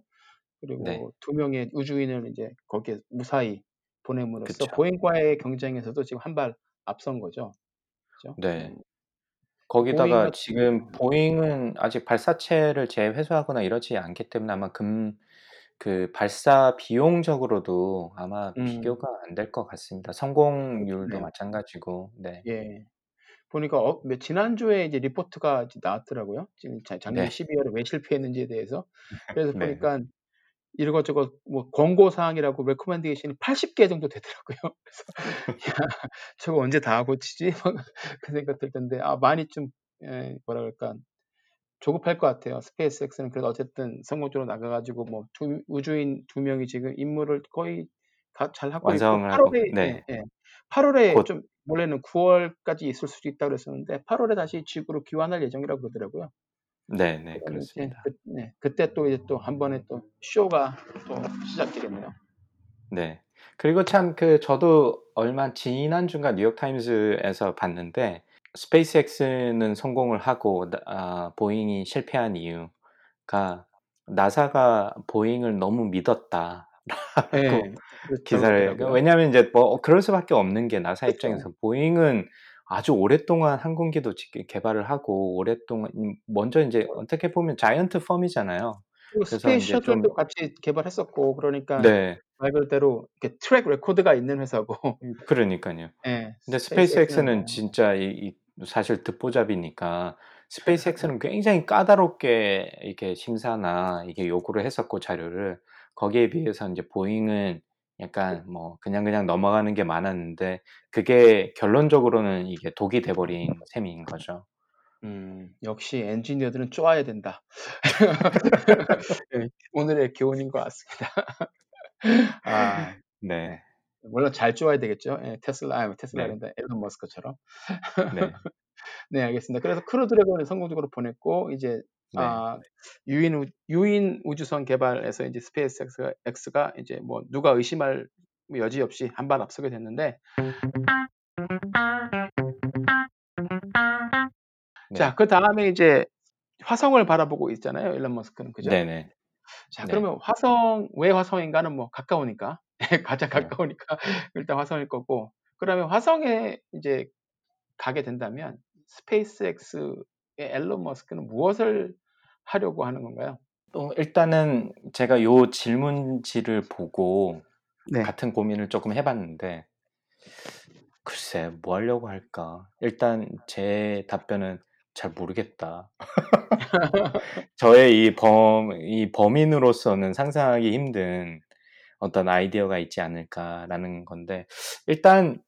그리고 네. 두 명의 우주인을 이제 거기에 무사히 보냄으로써 그쵸. 보잉과의 경쟁에서도 지금 한 발 앞선 거죠. 그렇죠? 네. 거기다가 보잉 지금 보잉은 아직 발사체를 재회수하거나 이러지 않기 때문에 아마 금 그 발사 비용적으로도 아마 음. 비교가 안 될 것 같습니다. 성공률도 네. 마찬가지고. 네. 예. 보니까 어, 지난주에 이제 리포트가 나왔더라고요. 지금 작년 네. 십이월에 왜 실패했는지에 대해서. 그래서 네. 보니까 이것저것 뭐 권고 사항이라고 레코멘데이션이 팔십 개 정도 되더라고요. 그래서 야, 저거 언제 다 고치지? 그 생각 들 텐데 아 많이 좀 에, 뭐라 그럴까. 조급할 것 같아요. 스페이스X는 그래도 어쨌든 성공적으로 나가가지고 뭐 두, 우주인 두 명이 지금 임무를 거의 가, 잘 하고 완성을 있고 팔월에 네. 네, 네. 팔월에 곧. 좀 원래는 구월까지 있을 수도 있다고 그랬었는데 팔월에 다시 지구로 귀환할 예정이라고 그러더라고요. 네, 네, 그렇습니다. 그, 네, 그때 또 이제 또 한 번의 또 쇼가 또 시작되겠네요. 네. 그리고 참 그 저도 얼마 지난 주간 뉴욕 타임스에서 봤는데. 스페이스X는 성공을 하고 아, 보잉이 실패한 이유가 나사가 보잉을 너무 믿었다라고 네, 기사를 왜냐하면 이제 뭐 그럴 수밖에 없는 게 나사 그렇죠. 입장에서 보잉은 아주 오랫동안 항공기도 개발을 하고 오랫동안 먼저 이제 어떻게 보면 자이언트 펌이잖아요. 그래서 스페이스 셔틀도 좀... 같이 개발했었고 그러니까 네. 말 그대로 이렇게 트랙 레코드가 있는 회사고. 그러니까요. 네, 근데 스페이스X는 진짜 이, 이 사실 듣보잡이니까 스페이스X는 굉장히 까다롭게 이렇게 심사나 이게 요구를 했었고 자료를 거기에 비해서 이제 보잉은 약간 뭐 그냥 그냥 넘어가는 게 많았는데 그게 결론적으로는 이게 독이 돼버린 셈인 거죠. 음 역시 엔지니어들은 쪼아야 된다. 오늘의 교훈인 것 같습니다. 아 네. 물론 잘 쪼아야 되겠죠. 예, 테슬라, 아, 테슬라 네. 앨런 머스크처럼. 네. 네, 알겠습니다. 그래서 크루 드래곤을 성공적으로 보냈고 이제 네. 아, 유인 유인 우주선 개발에서 이제 스페이스X가 이제 뭐 누가 의심할 여지 없이 한 발 앞서게 됐는데. 네. 자, 그 다음에 이제 화성을 바라보고 있잖아요. 일론 머스크는 그죠? 네네. 자, 그러면 네. 화성 왜 화성인가는 뭐 가까우니까 가장 가까우니까 일단 화성일 거고 그러면 화성에 이제 가게 된다면 스페이스X의 앨런 머스크는 무엇을 하려고 하는 건가요? 어, 일단은 제가 요 질문지를 보고 네. 같은 고민을 조금 해봤는데 글쎄 뭐 하려고 할까? 일단 제 답변은 잘 모르겠다. 저의 이 범, 이 범인으로서는 상상하기 힘든 어떤 아이디어가 있지 않을까라는 건데, 일단,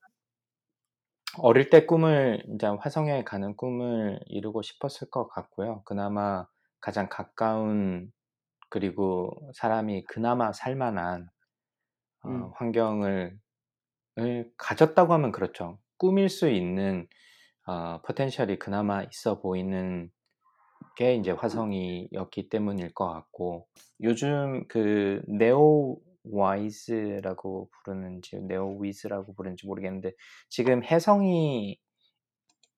어릴 때 꿈을, 이제 화성에 가는 꿈을 이루고 싶었을 것 같고요. 그나마 가장 가까운, 그리고 사람이 그나마 살만한 어, 음. 환경을 가졌다고 하면 그렇죠. 꾸밀 수 있는 어, 포텐셜이 그나마 있어 보이는 게 이제 화성이었기 때문일 것 같고 요즘 그 네오와이즈라고 부르는지 네오위즈라고 부르는지 모르겠는데 지금 해성이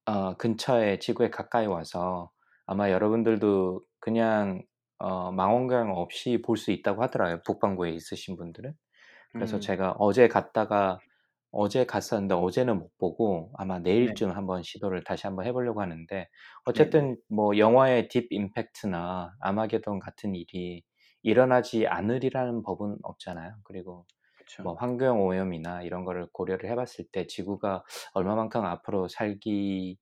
어, 근처에 지구에 가까이 와서 아마 여러분들도 그냥 어, 망원경 없이 볼 수 있다고 하더라고요. 북반구에 있으신 분들은. 그래서 음. 제가 어제 갔다가 어제 갔었는데 어제는 못 보고 아마 내일쯤 네. 한번 시도를 다시 한번 해보려고 하는데 어쨌든 네. 뭐 영화의 딥 임팩트나 아마게돈 같은 일이 일어나지 않으리라는 법은 없잖아요. 그리고 그렇죠. 뭐 환경 오염이나 이런 거를 고려를 해봤을 때 지구가 얼마만큼 앞으로 살기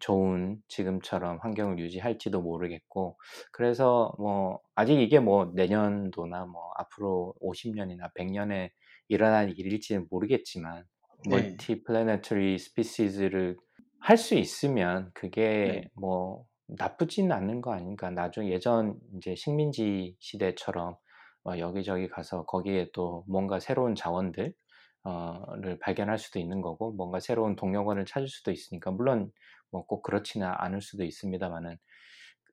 좋은 지금처럼 환경을 유지할지도 모르겠고, 그래서 뭐 아직 이게 뭐 내년도나 뭐 앞으로 오십 년이나 백 년에 일어날 일일지는 모르겠지만 네. 멀티 플래네터리 스피시즈를 할 수 있으면 그게 네. 뭐 나쁘진 않은 거 아닌가. 나중에 예전 이제 식민지 시대처럼 어 여기저기 가서 거기에 또 뭔가 새로운 자원들 어를 발견할 수도 있는 거고, 뭔가 새로운 동력원을 찾을 수도 있으니까, 물론 뭐 꼭 그렇지는 않을 수도 있습니다만은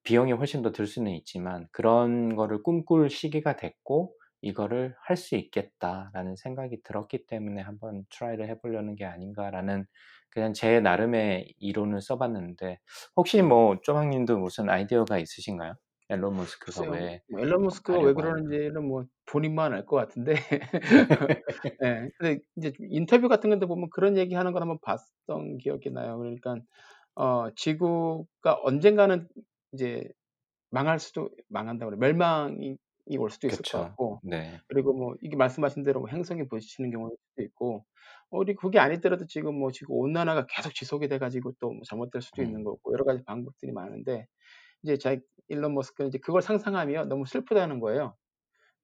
비용이 훨씬 더 들 수는 있지만 그런 거를 꿈꿀 시기가 됐고 이거를 할 수 있겠다라는 생각이 들었기 때문에 한번 트라이를 해보려는 게 아닌가라는, 그냥 제 나름의 이론을 써봤는데, 혹시 뭐 쪼망님도 무슨 아이디어가 있으신가요? 앨런 머스크가 왜? 뭐 앨런 머스크가 왜 그러는지는 뭐 본인만 알 것 같은데. 네, 근데 이제 인터뷰 같은 건데 보면 그런 얘기하는 걸 한번 봤던 기억이 나요. 그러니까 어, 지구가 언젠가는 이제 망할 수도 망한다 그래. 멸망이 올 수도 있을 그쵸. 것 같고. 네. 그리고 뭐 이게 말씀하신 대로 뭐 행성이 부딪히는 경우도 있고. 우리 그게 아니더라도 지금 뭐 지금 온난화가 계속 지속이 돼가지고 또 뭐 잘못될 수도 음. 있는 거고 여러 가지 방법들이 많은데, 이제 자 일론 머스크는 이제 그걸 상상하며 너무 슬프다는 거예요.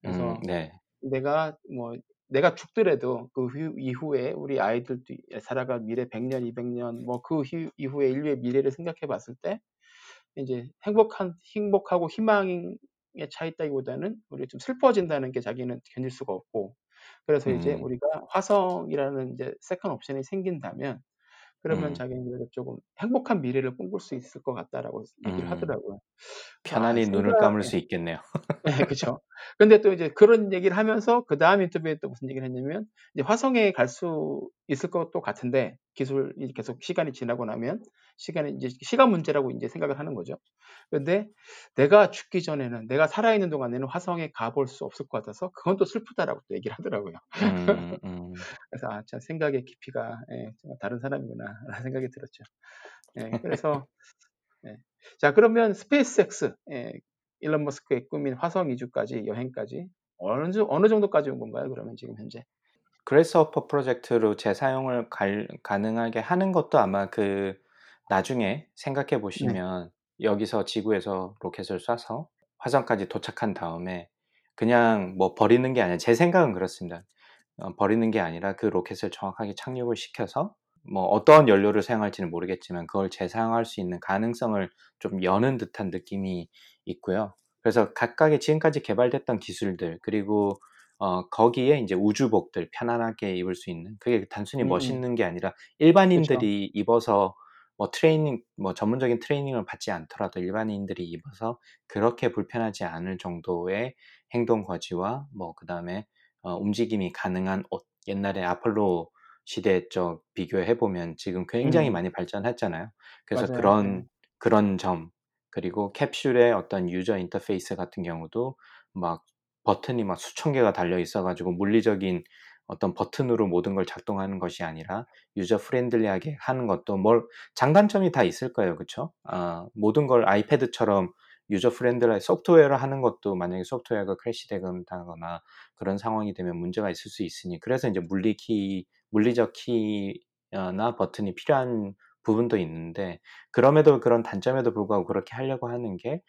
그래서 음, 네. 내가 뭐 내가 죽더라도 그 이후에 우리 아이들도 살아갈 미래 백 년, 이백 년 뭐 그 이후에 인류의 미래를 생각해봤을 때 이제 행복한 행복하고 희망의 차이다기보다는 우리 좀 슬퍼진다는 게 자기는 견딜 수가 없고, 그래서 음. 이제 우리가 화성이라는 이제 세컨 옵션이 생긴다면 그러면 음. 자기는 조금 행복한 미래를 꿈꿀 수 있을 것 같다라고 얘기를 음. 하더라고요. 편안히 아, 생각... 눈을 감을 수 있겠네요. 네, 그렇죠. 근데 또 이제 그런 얘기를 하면서 그 다음 인터뷰에 또 무슨 얘기를 했냐면 이제 화성에 갈 수 있을 것도 같은데 기술이 계속 시간이 지나고 나면 시간이 이제 시간 문제라고 이제 생각을 하는 거죠. 근데 내가 죽기 전에는 내가 살아있는 동안에는 화성에 가볼 수 없을 것 같아서 그건 또 슬프다라고 또 얘기를 하더라고요. 음, 음. 그래서 아, 참 생각의 깊이가 예, 다른 사람이구나라는 생각이 들었죠. 예, 그래서 예. 자, 그러면 스페이스X 예, 일론 머스크의 꿈인 화성 이주까지 여행까지 어느, 어느 정도까지 온 건가요? 그러면 지금 현재? 그래스허퍼 프로젝트로 재사용을 갈, 가능하게 하는 것도 아마 그 나중에 생각해 보시면 네. 여기서 지구에서 로켓을 쏴서 화성까지 도착한 다음에 그냥 뭐 버리는 게 아니라, 제 생각은 그렇습니다. 어, 버리는 게 아니라 그 로켓을 정확하게 착륙을 시켜서 뭐 어떤 연료를 사용할지는 모르겠지만 그걸 재사용할 수 있는 가능성을 좀 여는 듯한 느낌이 있고요. 그래서 각각의 지금까지 개발됐던 기술들, 그리고 어, 거기에 이제 우주복들 편안하게 입을 수 있는, 그게 단순히 음. 멋있는 게 아니라 일반인들이 그쵸. 입어서 뭐 트레이닝, 뭐 전문적인 트레이닝을 받지 않더라도 일반인들이 입어서 그렇게 불편하지 않을 정도의 행동 거지와 뭐 그 다음에 어, 움직임이 가능한 옷. 옛날에 아폴로 시대 쪽 비교해 보면 지금 굉장히 음. 많이 발전했잖아요. 그래서 맞아요. 그런 그런 점, 그리고 캡슐의 어떤 유저 인터페이스 같은 경우도 막 버튼이 막 수천 개가 달려 있어가지고 물리적인 어떤 버튼으로 모든 걸 작동하는 것이 아니라 유저 프렌들리하게 하는 것도 뭘 장단점이 다 있을 거예요, 그렇죠? 아, 모든 걸 아이패드처럼 유저 프렌들리 소프트웨어를 하는 것도 만약에 소프트웨어가 크래시되거나 그런 상황이 되면 문제가 있을 수 있으니, 그래서 이제 물리 키, 물리적 키나 버튼이 필요한 부분도 있는데, 그럼에도 그런 단점에도 불구하고 그렇게 하려고 하는 게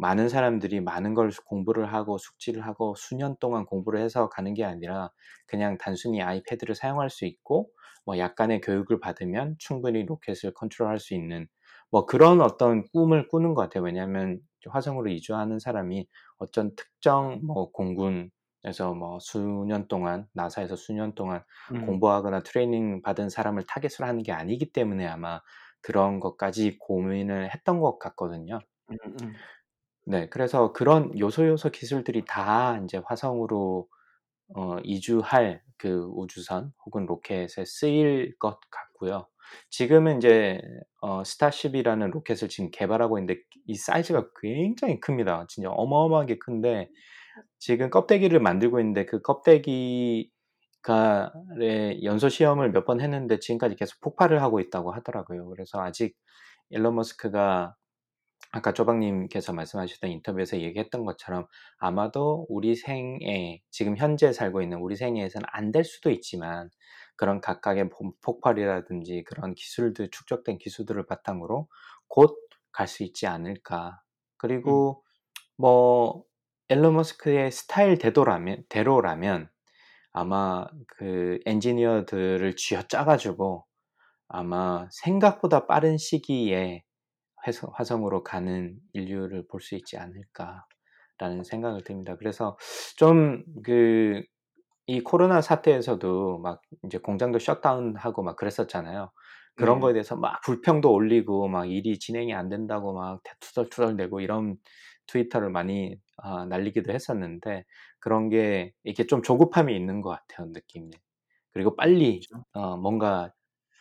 많은 사람들이 많은 걸 공부를 하고 숙지를 하고 수년 동안 공부를 해서 가는 게 아니라 그냥 단순히 아이패드를 사용할 수 있고 뭐 약간의 교육을 받으면 충분히 로켓을 컨트롤할 수 있는 뭐 그런 어떤 꿈을 꾸는 것 같아요. 왜냐하면 화성으로 이주하는 사람이 어떤 특정 뭐 공군에서 뭐 수년 동안 나사에서 수년 동안 음. 공부하거나 트레이닝 받은 사람을 타겟으로 하는 게 아니기 때문에 아마 그런 것까지 고민을 했던 것 같거든요. 음, 음. 네, 그래서 그런 요소 요소 기술들이 다 이제 화성으로 어, 이주할 그 우주선 혹은 로켓에 쓰일 것 같고요. 지금은 이제 어, 스타쉽이라는 로켓을 지금 개발하고 있는데 이 사이즈가 굉장히 큽니다. 진짜 어마어마하게 큰데 지금 껍데기를 만들고 있는데 그 껍데기가의 연소 시험을 몇 번 했는데 지금까지 계속 폭발을 하고 있다고 하더라고요. 그래서 아직 일론 머스크가 아까 조박님께서 말씀하셨던 인터뷰에서 얘기했던 것처럼 아마도 우리 생애, 지금 현재 살고 있는 우리 생애에서는 안 될 수도 있지만 그런 각각의 폭발이라든지 그런 기술들, 축적된 기술들을 바탕으로 곧 갈 수 있지 않을까. 그리고 뭐 앨런 머스크의 스타일 대도라면, 대로라면 아마 그 엔지니어들을 쥐어짜가지고 아마 생각보다 빠른 시기에 화성으로 가는 인류를 볼 수 있지 않을까라는 생각을 듭니다. 그래서 좀 그 이 코로나 사태에서도 막 이제 공장도 셧다운하고 막 그랬었잖아요. 그런 네. 거에 대해서 막 불평도 올리고 막 일이 진행이 안 된다고 막 투덜투덜대고 이런 트위터를 많이 아, 날리기도 했었는데 그런 게 이렇게 좀 조급함이 있는 것 같아요, 느낌이. 그리고 빨리 어, 뭔가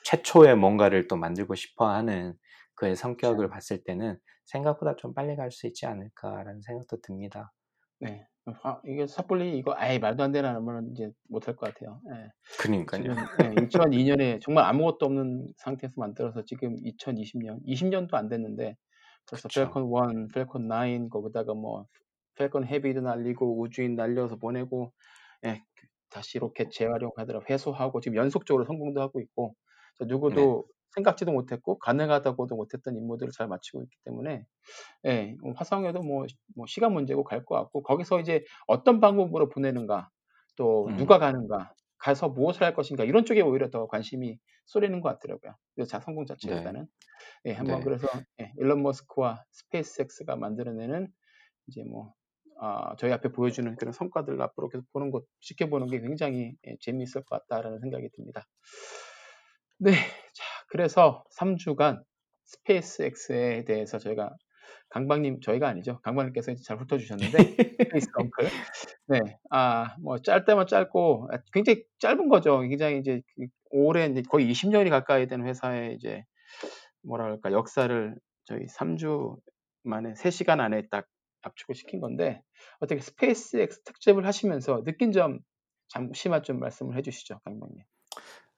최초의 뭔가를 또 만들고 싶어하는 그의 성격을 봤을 때는 생각보다 좀 빨리 갈 수 있지 않을까라는 생각도 듭니다. 네, 아, 이게 섣불리 이거 아예 말도 안 되는 말은 이제 못할 것 같아요. 네. 그러니까요. 지금, 네, 이천이 년에 정말 아무것도 없는 상태에서 만들어서 지금 이천이십 년, 이십 년도 안 됐는데 벌써 펠컨 원, 펠컨 나인 거기다가 뭐 펠컨 헤비도 날리고 우주인 날려서 보내고 네, 다시 로켓 재활용하더라 회수하고 지금 연속적으로 성공도 하고 있고 누구도 네. 생각지도 못했고 가능하다고도 못했던 임무들을 잘 마치고 있기 때문에 예, 화성에도 뭐, 뭐 시간 문제고 갈 것 같고 거기서 이제 어떤 방법으로 보내는가 또 음. 누가 가는가 가서 무엇을 할 것인가 이런 쪽에 오히려 더 관심이 쏠리는 것 같더라고요. 그래서 성공 자체 일단은 네. 예, 한번 네. 그래서 예, 일론 머스크와 스페이스X가 만들어내는 이제 뭐 아, 저희 앞에 보여주는 그런 성과들을 앞으로 계속 보는 것 지켜보는 게 굉장히 예, 재미있을 것 같다라는 생각이 듭니다. 네. 자, 그래서 삼 주간 스페이스X에 대해서 저희가 강박님, 저희가 아니죠. 강박님께서 잘 훑어주셨는데, 스페이스 엉클. 네. 아, 뭐, 짧다면 짧고, 굉장히 짧은 거죠. 굉장히 이제, 오랜, 거의 이십 년이 가까이 된 회사의 이제, 뭐랄까, 역사를 저희 삼 주 만에, 세 시간 안에 딱 압축을 시킨 건데, 어떻게 스페이스X 특집을 하시면서 느낀 점, 잠시만 좀 말씀을 해주시죠, 강박님.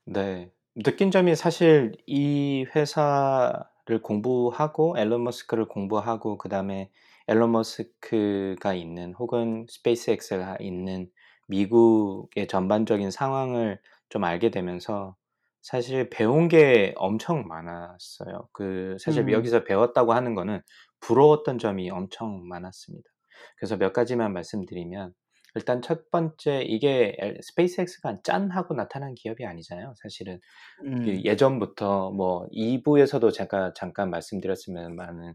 네. 느낀 점이 사실 이 회사를 공부하고 앨런 머스크를 공부하고 그 다음에 앨런 머스크가 있는 혹은 스페이스X가 있는 미국의 전반적인 상황을 좀 알게 되면서 사실 배운 게 엄청 많았어요. 그 사실 음. 여기서 배웠다고 하는 거는 부러웠던 점이 엄청 많았습니다. 그래서 몇 가지만 말씀드리면 일단 첫 번째 이게 스페이스X가 짠 하고 나타난 기업이 아니잖아요. 사실은 음. 예전부터 뭐 이 부에서도 제가 잠깐 말씀드렸으면은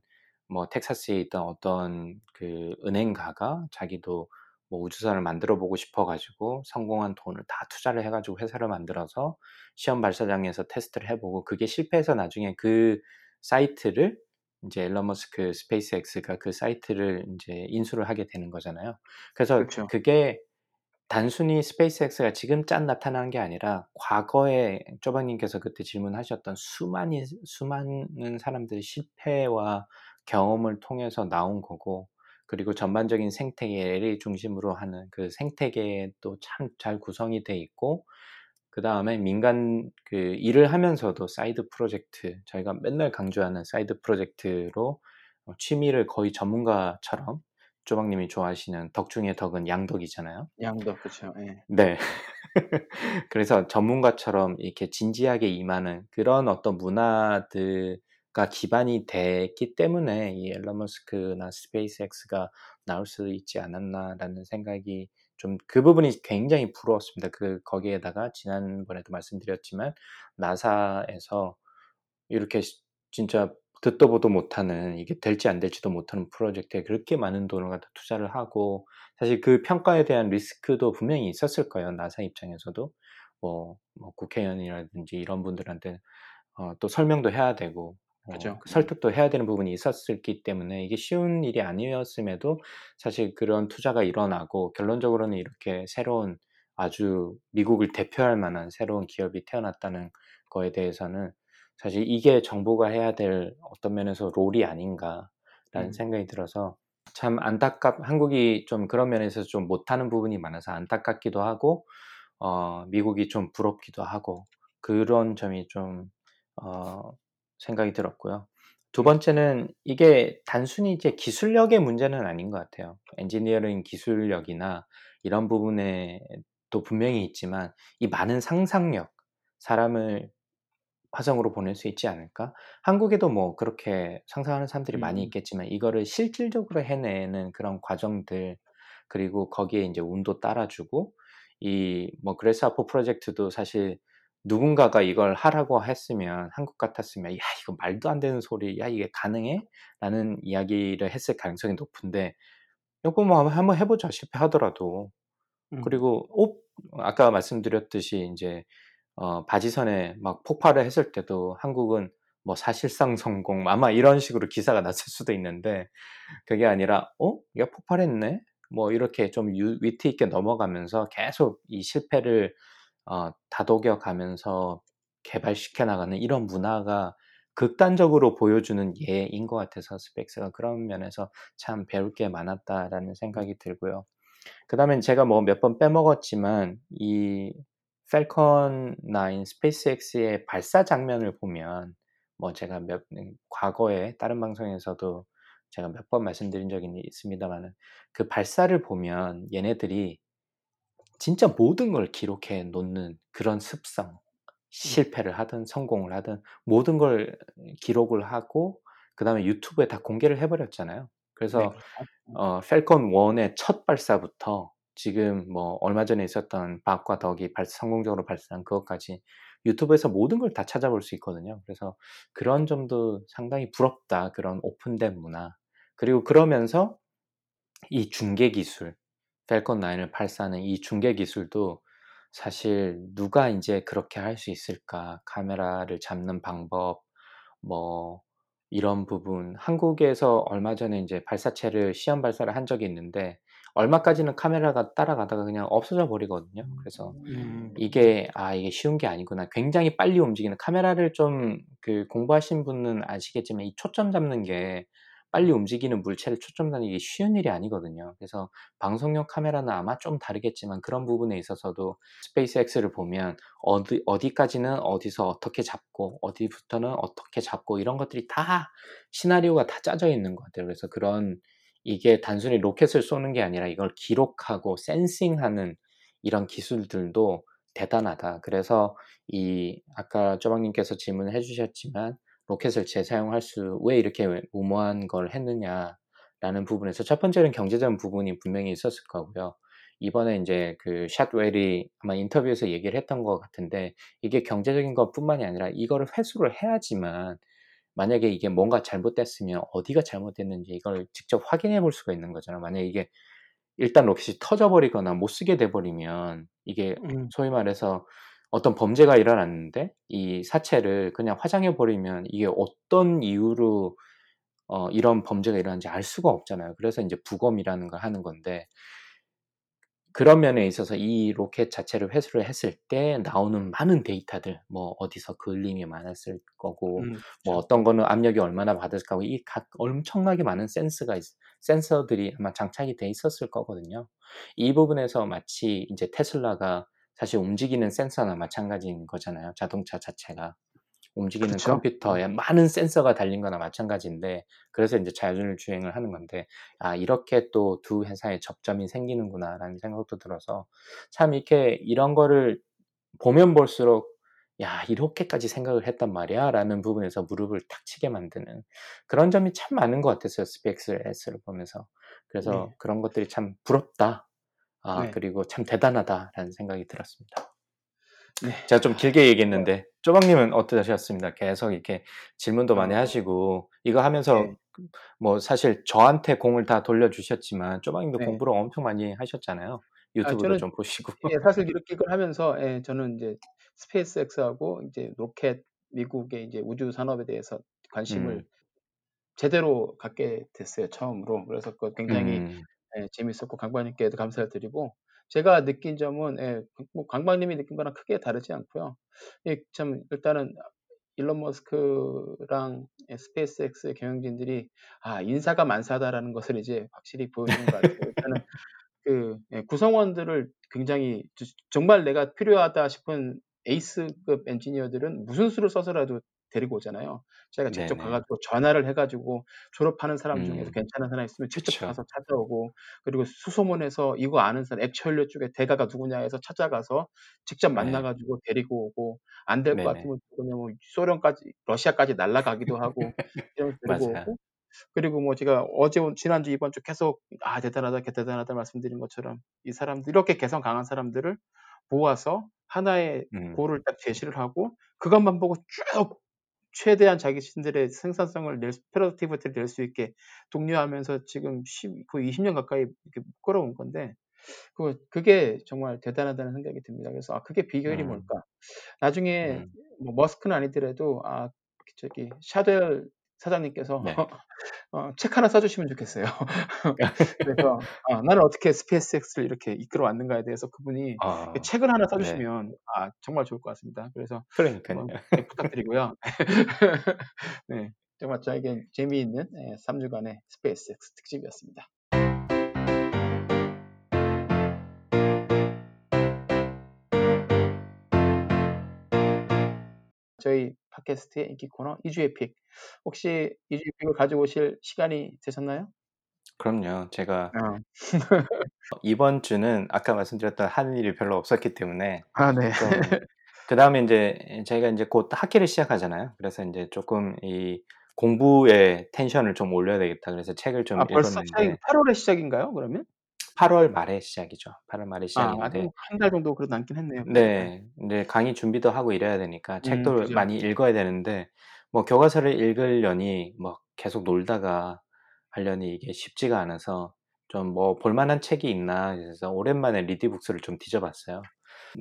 뭐 텍사스에 있던 어떤 그 은행가가 자기도 뭐 우주선을 만들어 보고 싶어가지고 성공한 돈을 다 투자를 해가지고 회사를 만들어서 시험 발사장에서 테스트를 해보고 그게 실패해서 나중에 그 사이트를 이제 앨런 머스크 스페이스X가 그 사이트를 이제 인수를 하게 되는 거잖아요. 그래서 그렇죠. 그게 단순히 스페이스X가 지금 짠 나타난 게 아니라 과거에 쪼박님께서 그때 질문하셨던 수많이 수많은 사람들의 실패와 경험을 통해서 나온 거고 그리고 전반적인 생태계 엘에이 중심으로 하는 그 생태계도 참 잘 구성이 돼 있고 그 다음에 민간 그 일을 하면서도 사이드 프로젝트 저희가 맨날 강조하는 사이드 프로젝트로 취미를 거의 전문가처럼 조박님이 좋아하시는 덕 중에 덕은 양덕이잖아요. 양덕 그렇죠. 예. 네. 그래서 전문가처럼 이렇게 진지하게 임하는 그런 어떤 문화들과 기반이 됐기 때문에 이 앨런 머스크나 스페이스X가 나올 수 있지 않았나라는 생각이. 좀 그 부분이 굉장히 부러웠습니다. 그 거기에다가 지난번에도 말씀드렸지만 나사에서 이렇게 진짜 듣도 보도 못하는 이게 될지 안 될지도 못하는 프로젝트에 그렇게 많은 돈을 갖다 투자를 하고 사실 그 평가에 대한 리스크도 분명히 있었을 거예요. 나사 입장에서도 뭐, 뭐 국회의원이라든지 이런 분들한테 어, 또 설명도 해야 되고 그렇죠. 어, 설득도 해야 되는 부분이 있었기 때문에 이게 쉬운 일이 아니었음에도 사실 그런 투자가 일어나고 결론적으로는 이렇게 새로운 아주 미국을 대표할 만한 새로운 기업이 태어났다는 거에 대해서는 사실 이게 정부가 해야 될 어떤 면에서 롤이 아닌가라는 음. 생각이 들어서 참 안타깝, 한국이 좀 그런 면에서 좀 못하는 부분이 많아서 안타깝기도 하고, 어, 미국이 좀 부럽기도 하고, 그런 점이 좀, 어, 생각이 들었고요. 두 번째는 이게 단순히 이제 기술력의 문제는 아닌 것 같아요. 엔지니어링 기술력이나 이런 부분에도 분명히 있지만, 이 많은 상상력, 사람을 화성으로 보낼 수 있지 않을까? 한국에도 뭐 그렇게 상상하는 사람들이 음. 많이 있겠지만 이거를 실질적으로 해내는 그런 과정들, 그리고 거기에 이제 운도 따라주고, 이 뭐 그래스하퍼 프로젝트도 사실 누군가가 이걸 하라고 했으면, 한국 같았으면 야 이거 말도 안 되는 소리, 야 이게 가능해? 라는 이야기를 했을 가능성이 높은데, 요거 뭐 한번 해보자 실패하더라도. 음. 그리고 옵, 아까 말씀드렸듯이 이제 어, 바지선에 막 폭발을 했을 때도 한국은 뭐 사실상 성공, 아마 이런 식으로 기사가 났을 수도 있는데, 그게 아니라 어? 야 폭발했네? 뭐 이렇게 좀 유, 위트 있게 넘어가면서 계속 이 실패를 어, 다독여 가면서 개발시켜 나가는 이런 문화가 극단적으로 보여주는 예인 것 같아서 스펙스가 그런 면에서 참 배울 게 많았다라는 생각이 들고요. 그 다음엔 제가 뭐 몇 번 빼먹었지만 이 팰컨 나인 스페이스X의 발사 장면을 보면, 뭐 제가 몇 과거에 다른 방송에서도 제가 몇 번 말씀드린 적이 있습니다만은, 그 발사를 보면 얘네들이 진짜 모든 걸 기록해 놓는 그런 습성, 실패를 하든 성공을 하든 모든 걸 기록을 하고 그 다음에 유튜브에 다 공개를 해버렸잖아요. 그래서 어, 팰컨 일의 첫 발사부터 지금 뭐 얼마 전에 있었던 박과 덕이 발사, 성공적으로 발사한 그것까지 유튜브에서 모든 걸 다 찾아볼 수 있거든요. 그래서 그런 점도 상당히 부럽다, 그런 오픈된 문화. 그리고 그러면서 이 중계 기술, 팰컨 나인을 발사하는 이 중계 기술도 사실 누가 이제 그렇게 할 수 있을까? 카메라를 잡는 방법, 뭐 이런 부분. 한국에서 얼마 전에 이제 발사체를 시험 발사를 한 적이 있는데, 얼마까지는 카메라가 따라가다가 그냥 없어져 버리거든요. 그래서 음. 이게 아 이게 쉬운 게 아니구나. 굉장히 빨리 움직이는, 카메라를 좀 그 공부하신 분은 아시겠지만 이 초점 잡는 게, 빨리 움직이는 물체를 초점 잡는 게 쉬운 일이 아니거든요. 그래서 방송용 카메라는 아마 좀 다르겠지만 그런 부분에 있어서도 스페이스X를 보면 어디 어디까지는 어디서 어떻게 잡고 어디부터는 어떻게 잡고 이런 것들이 다 시나리오가 다 짜져 있는 것 같아요. 그래서 그런, 이게 단순히 로켓을 쏘는 게 아니라 이걸 기록하고 센싱하는 이런 기술들도 대단하다. 그래서 이 아까 쪼박님께서 질문을 해주셨지만 로켓을 재사용할 수, 왜 이렇게 무모한 걸 했느냐라는 부분에서 첫 번째는 경제적인 부분이 분명히 있었을 거고요. 이번에 이제 그 샷웰이 아마 인터뷰에서 얘기를 했던 것 같은데, 이게 경제적인 것뿐만이 아니라 이거를 회수를 해야지만 만약에 이게 뭔가 잘못됐으면 어디가 잘못됐는지 이걸 직접 확인해 볼 수가 있는 거잖아. 만약에 이게 일단 로켓이 터져버리거나 못 쓰게 돼버리면 이게 음. 소위 말해서 어떤 범죄가 일어났는데 이 사체를 그냥 화장해 버리면 이게 어떤 이유로 어, 이런 범죄가 일어났는지 알 수가 없잖아요. 그래서 이제 부검이라는 걸 하는 건데, 그런 면에 있어서 이 로켓 자체를 회수를 했을 때 나오는 많은 데이터들, 뭐 어디서 그을림이 많았을 거고, 음, 그렇죠. 뭐 어떤 거는 압력이 얼마나 받았을 거고, 이 각 엄청나게 많은 센스가 있, 센서들이 아마 장착이 돼 있었을 거거든요. 이 부분에서 마치 이제 테슬라가 사실 움직이는 센서나 마찬가지인 거잖아요. 자동차 자체가 움직이는, 그렇죠? 컴퓨터에 많은 센서가 달린 거나 마찬가지인데, 그래서 이제 자율주행을 하는 건데, 아 이렇게 또 두 회사의 접점이 생기는구나 라는 생각도 들어서, 참 이렇게 이런 거를 보면 볼수록 야 이렇게까지 생각을 했단 말이야 라는 부분에서 무릎을 탁 치게 만드는 그런 점이 참 많은 것 같았어요, 스페이스X를 보면서. 그래서 네. 그런 것들이 참 부럽다, 아 네. 그리고 참 대단하다라는 생각이 들었습니다. 네. 제가 좀 길게 얘기했는데 쪼박님은 어떠셨습니까? 계속 이렇게 질문도 많이 하시고 이거 하면서 네. 뭐 사실 저한테 공을 다 돌려주셨지만 쪼박님도 네. 공부를 엄청 많이 하셨잖아요. 유튜브도 아, 좀 보시고. 예, 사실 이렇게 이걸 하면서 예, 저는 이제 스페이스X하고 이제 로켓, 미국의 이제 우주 산업에 대해서 관심을 음. 제대로 갖게 됐어요, 처음으로. 그래서 굉장히 음. 예, 재밌었고, 강박님께도 감사를 드리고, 제가 느낀 점은 예, 뭐 강박님이 느낀 거랑 크게 다르지 않고요. 예, 참 일단은 일론 머스크랑 스페이스X의 경영진들이 아 인사가 만사다라는 것을 이제 확실히 보여주는 것 같아요. 일단은 그 구성원들을 굉장히 정말 내가 필요하다 싶은 에이스급 엔지니어들은 무슨 수를 써서라도 데리고 오잖아요. 제가 직접 네네. 가가지고 전화를 해가지고 졸업하는 사람 중에서 음. 괜찮은 사람 있으면 직접 그쵸. 가서 찾아오고 그리고 수소문해서 이거 아는 사람 액체연료 쪽에 대가가 누구냐 해서 찾아가서 직접 만나가지고 네. 데리고 오고 안 될 것 같으면 뭐 소련까지 러시아까지 날아가기도 하고 이런 데리고 오고 그리고 뭐 제가 어제 지난주 이번 주 계속 아 대단하다 대단하다 말씀드린 것처럼 이 사람들 이렇게 개성 강한 사람들을 모아서 하나의 음. 고를 딱 제시를 하고 그것만 보고 쭉 최대한 자기 신들의 생산성을 낼, 프로덕티비티를 낼 수 있게 독려하면서 지금 거의 이십 년 가까이 이렇게 끌어온 건데 그 그게 정말 대단하다는 생각이 듭니다. 그래서 아 그게 비결이 음. 뭘까? 나중에 음. 뭐 머스크는 아니더라도 아 저기 샤델 사장님께서 네. 어, 책 하나 써주시면 좋겠어요. 그래서 아, 나는 어떻게 스페이스X를 이렇게 이끌어 왔는가에 대해서 그분이 아, 책을 하나 써주시면 네. 아, 정말 좋을 것 같습니다. 그래서 어, 네, 부탁드리고요. 네, 정말 저에겐 재미있는 삼 주간의 스페이스X 특집이었습니다. 저희 팟캐스트의 인기 코너 이 주의 픽. 혹시 이 주의 픽을 가지고 오실 시간이 되셨나요? 그럼요. 제가 어. 이번 주는 아까 말씀드렸던 하는 일이 별로 없었기 때문에 아, 네. 그 다음에 이제 저희가 이제 곧 학기를 시작하잖아요. 그래서 이제 조금 이 공부의 텐션을 좀 올려야 되겠다. 그래서 책을 좀 아, 벌써 읽었는데 팔월에 시작인가요? 그러면? 팔월 말에 시작이죠. 팔월 말에 시작인데 아, 한 달 정도 그래도 남긴 했네요. 네, 이제 강의 준비도 하고 이래야 되니까 책도 음, 그렇죠. 많이 읽어야 되는데 뭐 교과서를 읽으려니 뭐 계속 놀다가 하려니 이게 쉽지가 않아서 좀 뭐 볼만한 책이 있나 그래서 오랜만에 리디북스를 좀 뒤져봤어요.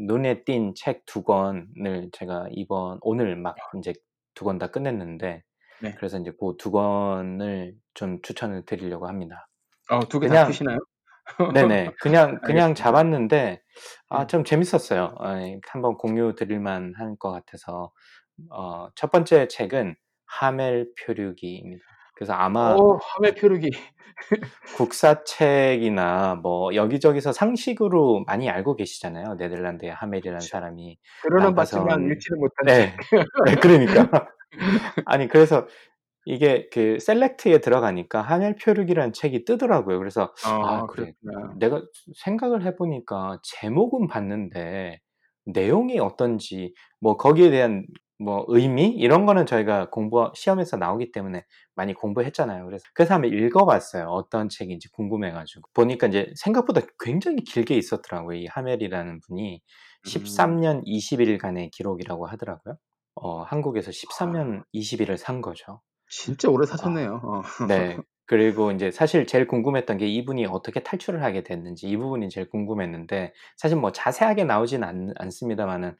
눈에 띈 책 두 권을 제가 이번 오늘 막 이제 두 권 다 끝냈는데 네. 그래서 이제 그 두 권을 좀 추천을 드리려고 합니다. 어, 두 개 다 쓰시나요? 네네 그냥 그냥 알겠습니다. 잡았는데 아 좀 재밌었어요. 아, 한번 공유 드릴만 한 것 같아서 어, 첫 번째 책은 하멜 표류기입니다. 그래서 아마 오, 하멜 표류기 국사책이나 뭐 여기저기서 상식으로 많이 알고 계시잖아요. 네덜란드의 하멜이라는 사람이 들어는 봤지만 읽지는 못한 네. 책. 네, 그러니까 아니 그래서. 이게 그 셀렉트에 들어가니까 하멜 표류기라는 책이 뜨더라고요. 그래서 아, 아 그래 그렇구나. 내가 생각을 해보니까 제목은 봤는데 내용이 어떤지 뭐 거기에 대한 뭐 의미 이런 거는 저희가 공부 시험에서 나오기 때문에 많이 공부했잖아요. 그래서 그래서 한번 읽어봤어요. 어떤 책인지 궁금해가지고 보니까 이제 생각보다 굉장히 길게 있었더라고요. 이 하멜이라는 분이 음. 십삼 년 이십일간의 기록이라고 하더라고요. 어 한국에서 십삼 년 이십일을 산 거죠. 진짜 오래 사셨네요. 어. 네. 그리고 이제 사실 제일 궁금했던 게 이분이 어떻게 탈출을 하게 됐는지 이 부분이 제일 궁금했는데 사실 뭐 자세하게 나오진 않, 않습니다만은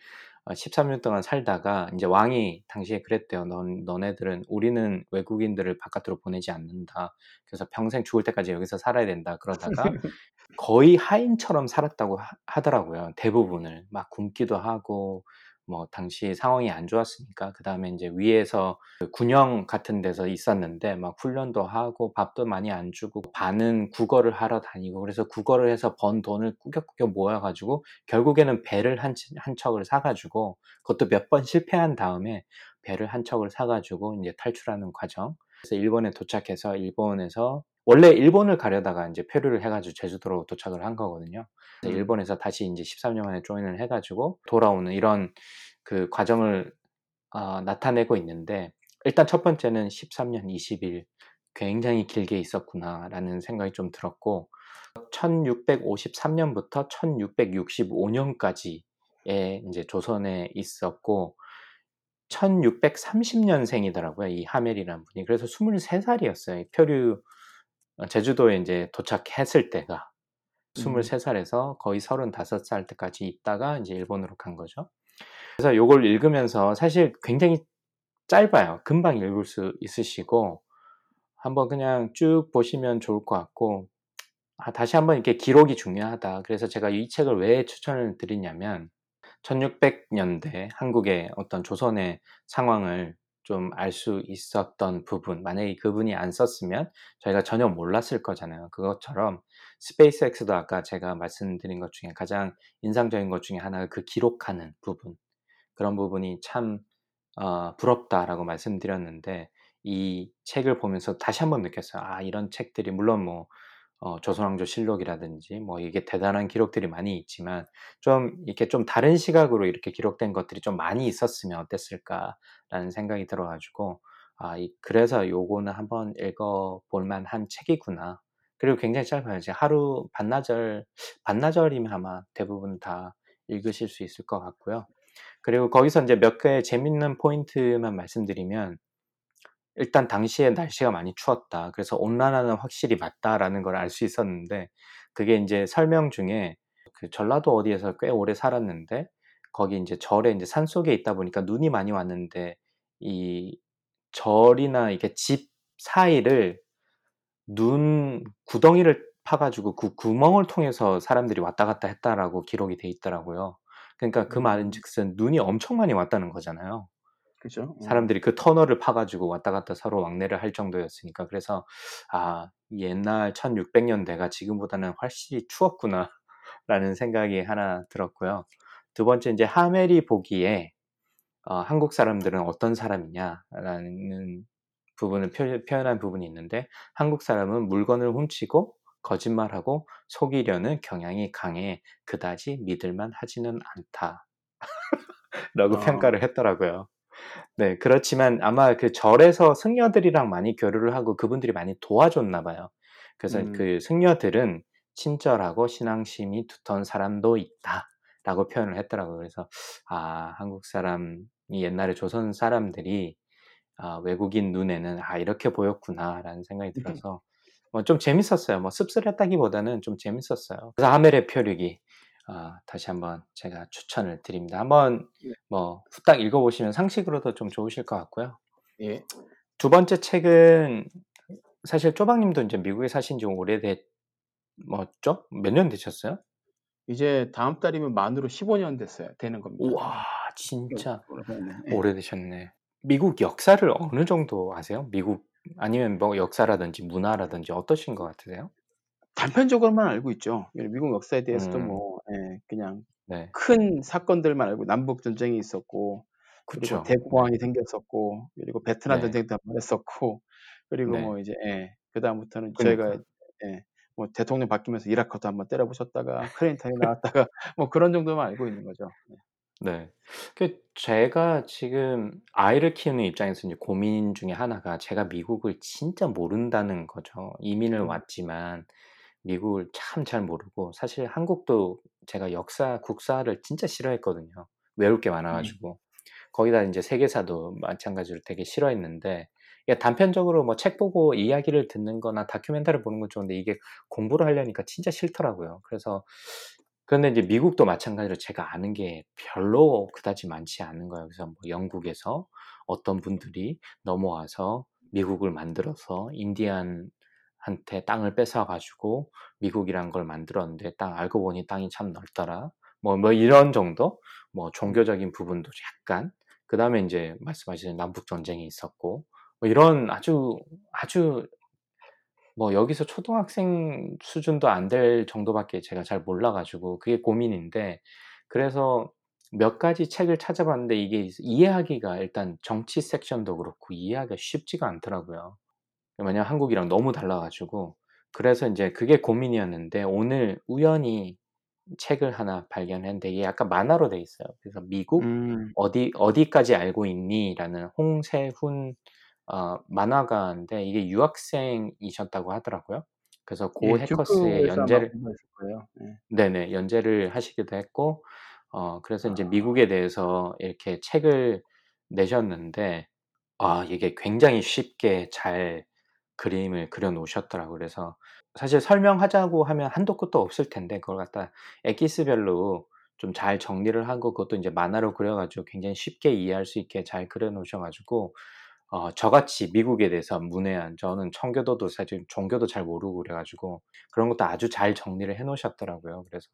십삼 년 동안 살다가 이제 왕이 당시에 그랬대요. 넌, 너네들은 우리는 외국인들을 바깥으로 보내지 않는다. 그래서 평생 죽을 때까지 여기서 살아야 된다. 그러다가 거의 하인처럼 살았다고 하, 하더라고요. 대부분을 막 굶기도 하고 뭐 당시 상황이 안 좋았으니까 그 다음에 이제 위에서 군영 같은 데서 있었는데 막 훈련도 하고 밥도 많이 안 주고 반은 국어를 하러 다니고 그래서 국어를 해서 번 돈을 꾸겨꾸겨 모아가지고 결국에는 배를 한, 한 척을 사가지고 그것도 몇 번 실패한 다음에 배를 한 척을 사가지고 이제 탈출하는 과정. 그래서 일본에 도착해서 일본에서 원래 일본을 가려다가 이제 표류를 해가지고 제주도로 도착을 한 거거든요. 그래서 일본에서 다시 이제 십삼 년 만에 조인을 해가지고 돌아오는 이런 그 과정을 어, 나타내고 있는데 일단 첫 번째는 십삼 년 이십일 굉장히 길게 있었구나라는 생각이 좀 들었고 천육백오십삼 년부터 천육백육십오 년까지에 이제 조선에 있었고 천육백삼십 년생이더라고요. 이 하멜이라는 분이. 그래서 스물세 살이었어요. 표류 제주도에 이제 도착했을 때가 스물세 살에서 거의 서른다섯 살 때까지 있다가 이제 일본으로 간 거죠. 그래서 이걸 읽으면서 사실 굉장히 짧아요. 금방 읽을 수 있으시고 한번 그냥 쭉 보시면 좋을 것 같고 아, 다시 한번 이렇게 기록이 중요하다. 그래서 제가 이 책을 왜 추천을 드리냐면 천육백 년대 한국의 어떤 조선의 상황을 좀 알 수 있었던 부분, 만약에 그분이 안 썼으면 저희가 전혀 몰랐을 거잖아요. 그것처럼 스페이스X도 아까 제가 말씀드린 것 중에 가장 인상적인 것 중에 하나가 그 기록하는 부분, 그런 부분이 참 어, 부럽다라고 말씀드렸는데, 이 책을 보면서 다시 한번 느꼈어요. 아, 이런 책들이 물론 뭐 어, 조선왕조 실록이라든지 뭐 이게 대단한 기록들이 많이 있지만 좀 이렇게 좀 다른 시각으로 이렇게 기록된 것들이 좀 많이 있었으면 어땠을까라는 생각이 들어가지고, 아, 이, 그래서 요거는 한번 읽어볼 만한 책이구나. 그리고 굉장히 짧아요. 이제 하루 반나절, 반나절이면 아마 대부분 다 읽으실 수 있을 것 같고요. 그리고 거기서 이제 몇 개의 재밌는 포인트만 말씀드리면, 일단 당시에 날씨가 많이 추웠다. 그래서 온난화는 확실히 맞다라는 걸 알 수 있었는데, 그게 이제 설명 중에 그 전라도 어디에서 꽤 오래 살았는데 거기 이제 절에 이제 산 속에 있다 보니까 눈이 많이 왔는데 이 절이나 이게 집 사이를 눈 구덩이를 파가지고 그 구멍을 통해서 사람들이 왔다 갔다 했다라고 기록이 돼 있더라고요. 그러니까 그 말인즉슨 눈이 엄청 많이 왔다는 거잖아요. 그죠? 사람들이 그 터널을 파가지고 왔다 갔다 서로 왕래를 할 정도였으니까. 그래서 아, 옛날 천육백 년대가 지금보다는 훨씬 추웠구나 라는 생각이 하나 들었고요. 두 번째, 이제 하멜이 보기에 어, 한국 사람들은 어떤 사람이냐라는 부분을 표, 표현한 부분이 있는데, 한국 사람은 물건을 훔치고 거짓말하고 속이려는 경향이 강해 그다지 믿을만 하지는 않다 라고 어. 평가를 했더라고요. 네, 그렇지만 아마 그 절에서 승려들이랑 많이 교류를 하고 그분들이 많이 도와줬나 봐요. 그래서 음. 그 승려들은 친절하고 신앙심이 두터운 사람도 있다 라고 표현을 했더라고요. 그래서 아, 한국 사람이 옛날에 조선 사람들이 아, 외국인 눈에는 아, 이렇게 보였구나 라는 생각이 들어서 뭐 좀 재밌었어요. 뭐 씁쓸했다기보다는 좀 재밌었어요. 그래서 하멜의 표류기, 아, 다시 한번 제가 추천을 드립니다. 한번 뭐 후딱 읽어보시면 상식으로도 좀 좋으실 것 같고요. 예. 두 번째 책은 사실 쪼박님도 이제 미국에 사신 지 오래됐죠? 뭐죠? 몇 년 되셨어요? 이제 다음 달이면 만으로 십오 년 됐어요. 되는 겁니다. 와, 진짜 오래됐네. 오래되셨네. 미국 역사를 어느 정도 아세요? 미국 아니면 뭐 역사라든지 문화라든지 어떠신 것 같으세요? 단편적으로만 알고 있죠. 미국 역사에 대해서도 음. 뭐 예, 그냥 네. 큰 사건들만 알고, 남북 전쟁이 있었고, 그쵸. 그리고 대공황이 생겼었고, 그리고 베트남 네. 전쟁도 한번 했었고, 그리고 네. 뭐 이제 예, 그 다음부터는 그러니까. 저희가 예, 뭐 대통령 바뀌면서 이라크도 한번 때려보셨다가 크레인타임 나왔다가 뭐 그런 정도만 알고 있는 거죠. 예. 네, 그 제가 지금 아이를 키우는 입장에서 이제 고민 중에 하나가 제가 미국을 진짜 모른다는 거죠. 이민을 음. 왔지만. 미국을 참 잘 모르고, 사실 한국도 제가 역사, 국사를 진짜 싫어했거든요. 외울 게 많아가지고. 음. 거기다 이제 세계사도 마찬가지로 되게 싫어했는데, 단편적으로 뭐 책 보고 이야기를 듣는 거나 다큐멘터리 보는 건 좋은데, 이게 공부를 하려니까 진짜 싫더라고요. 그래서, 그런데 이제 미국도 마찬가지로 제가 아는 게 별로 그다지 많지 않은 거예요. 그래서 뭐 영국에서 어떤 분들이 넘어와서 미국을 만들어서 인디안, 한테 땅을 뺏어가지고 미국이란 걸 만들었는데 땅 알고 보니 땅이 참 넓더라. 뭐, 뭐 이런 정도? 뭐 종교적인 부분도 약간. 그 다음에 이제 말씀하신 남북전쟁이 있었고 뭐 이런 아주 아주 뭐 여기서 초등학생 수준도 안 될 정도밖에 제가 잘 몰라가지고 그게 고민인데, 그래서 몇 가지 책을 찾아봤는데 이게 이해하기가 일단 정치 섹션도 그렇고 이해하기가 쉽지가 않더라고요. 왜냐면 한국이랑 너무 달라가지고. 그래서 이제 그게 고민이었는데 오늘 우연히 책을 하나 발견했는데 이게 약간 만화로 돼 있어요. 그래서 미국 음. 어디 어디까지 알고 있니라는 홍세훈 어, 만화가인데 이게 유학생이셨다고 하더라고요. 그래서 고 예, 해커스의 연재를 네. 네네 연재를 하시기도 했고, 어 그래서 이제 아. 미국에 대해서 이렇게 책을 내셨는데 아 이게 굉장히 쉽게 잘 그림을 그려놓으셨더라고요. 그래서 사실 설명하자고 하면 한도 끝도 없을 텐데 그걸 갖다 엑기스별로 좀 잘 정리를 하고 그것도 이제 만화로 그려가지고 굉장히 쉽게 이해할 수 있게 잘 그려놓으셔가지고 어, 저같이 미국에 대해서 문외한, 저는 청교도도 사실 종교도 잘 모르고 그래가지고 그런 것도 아주 잘 정리를 해놓으셨더라고요. 그래서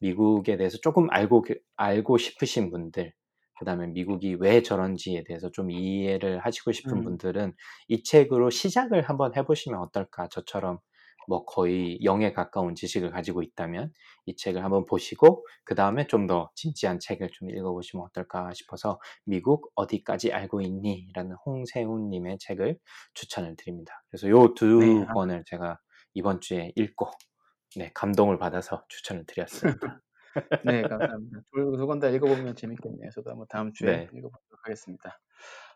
미국에 대해서 조금 알고 알고 싶으신 분들, 그 다음에 미국이 왜 저런지에 대해서 좀 이해를 하시고 싶은 음. 분들은 이 책으로 시작을 한번 해보시면 어떨까. 저처럼 뭐 거의 영에 가까운 지식을 가지고 있다면 이 책을 한번 보시고 그 다음에 좀 더 진지한 책을 좀 읽어보시면 어떨까 싶어서 미국 어디까지 알고 있니? 라는 홍세훈님의 책을 추천을 드립니다. 그래서 요 두 네. 권을 제가 이번 주에 읽고 네, 감동을 받아서 추천을 드렸습니다. 네, 감사합니다. 두 권 다 읽어보면 재밌겠네요. 저도 한번 다음 주에 네. 읽어보도록 하겠습니다.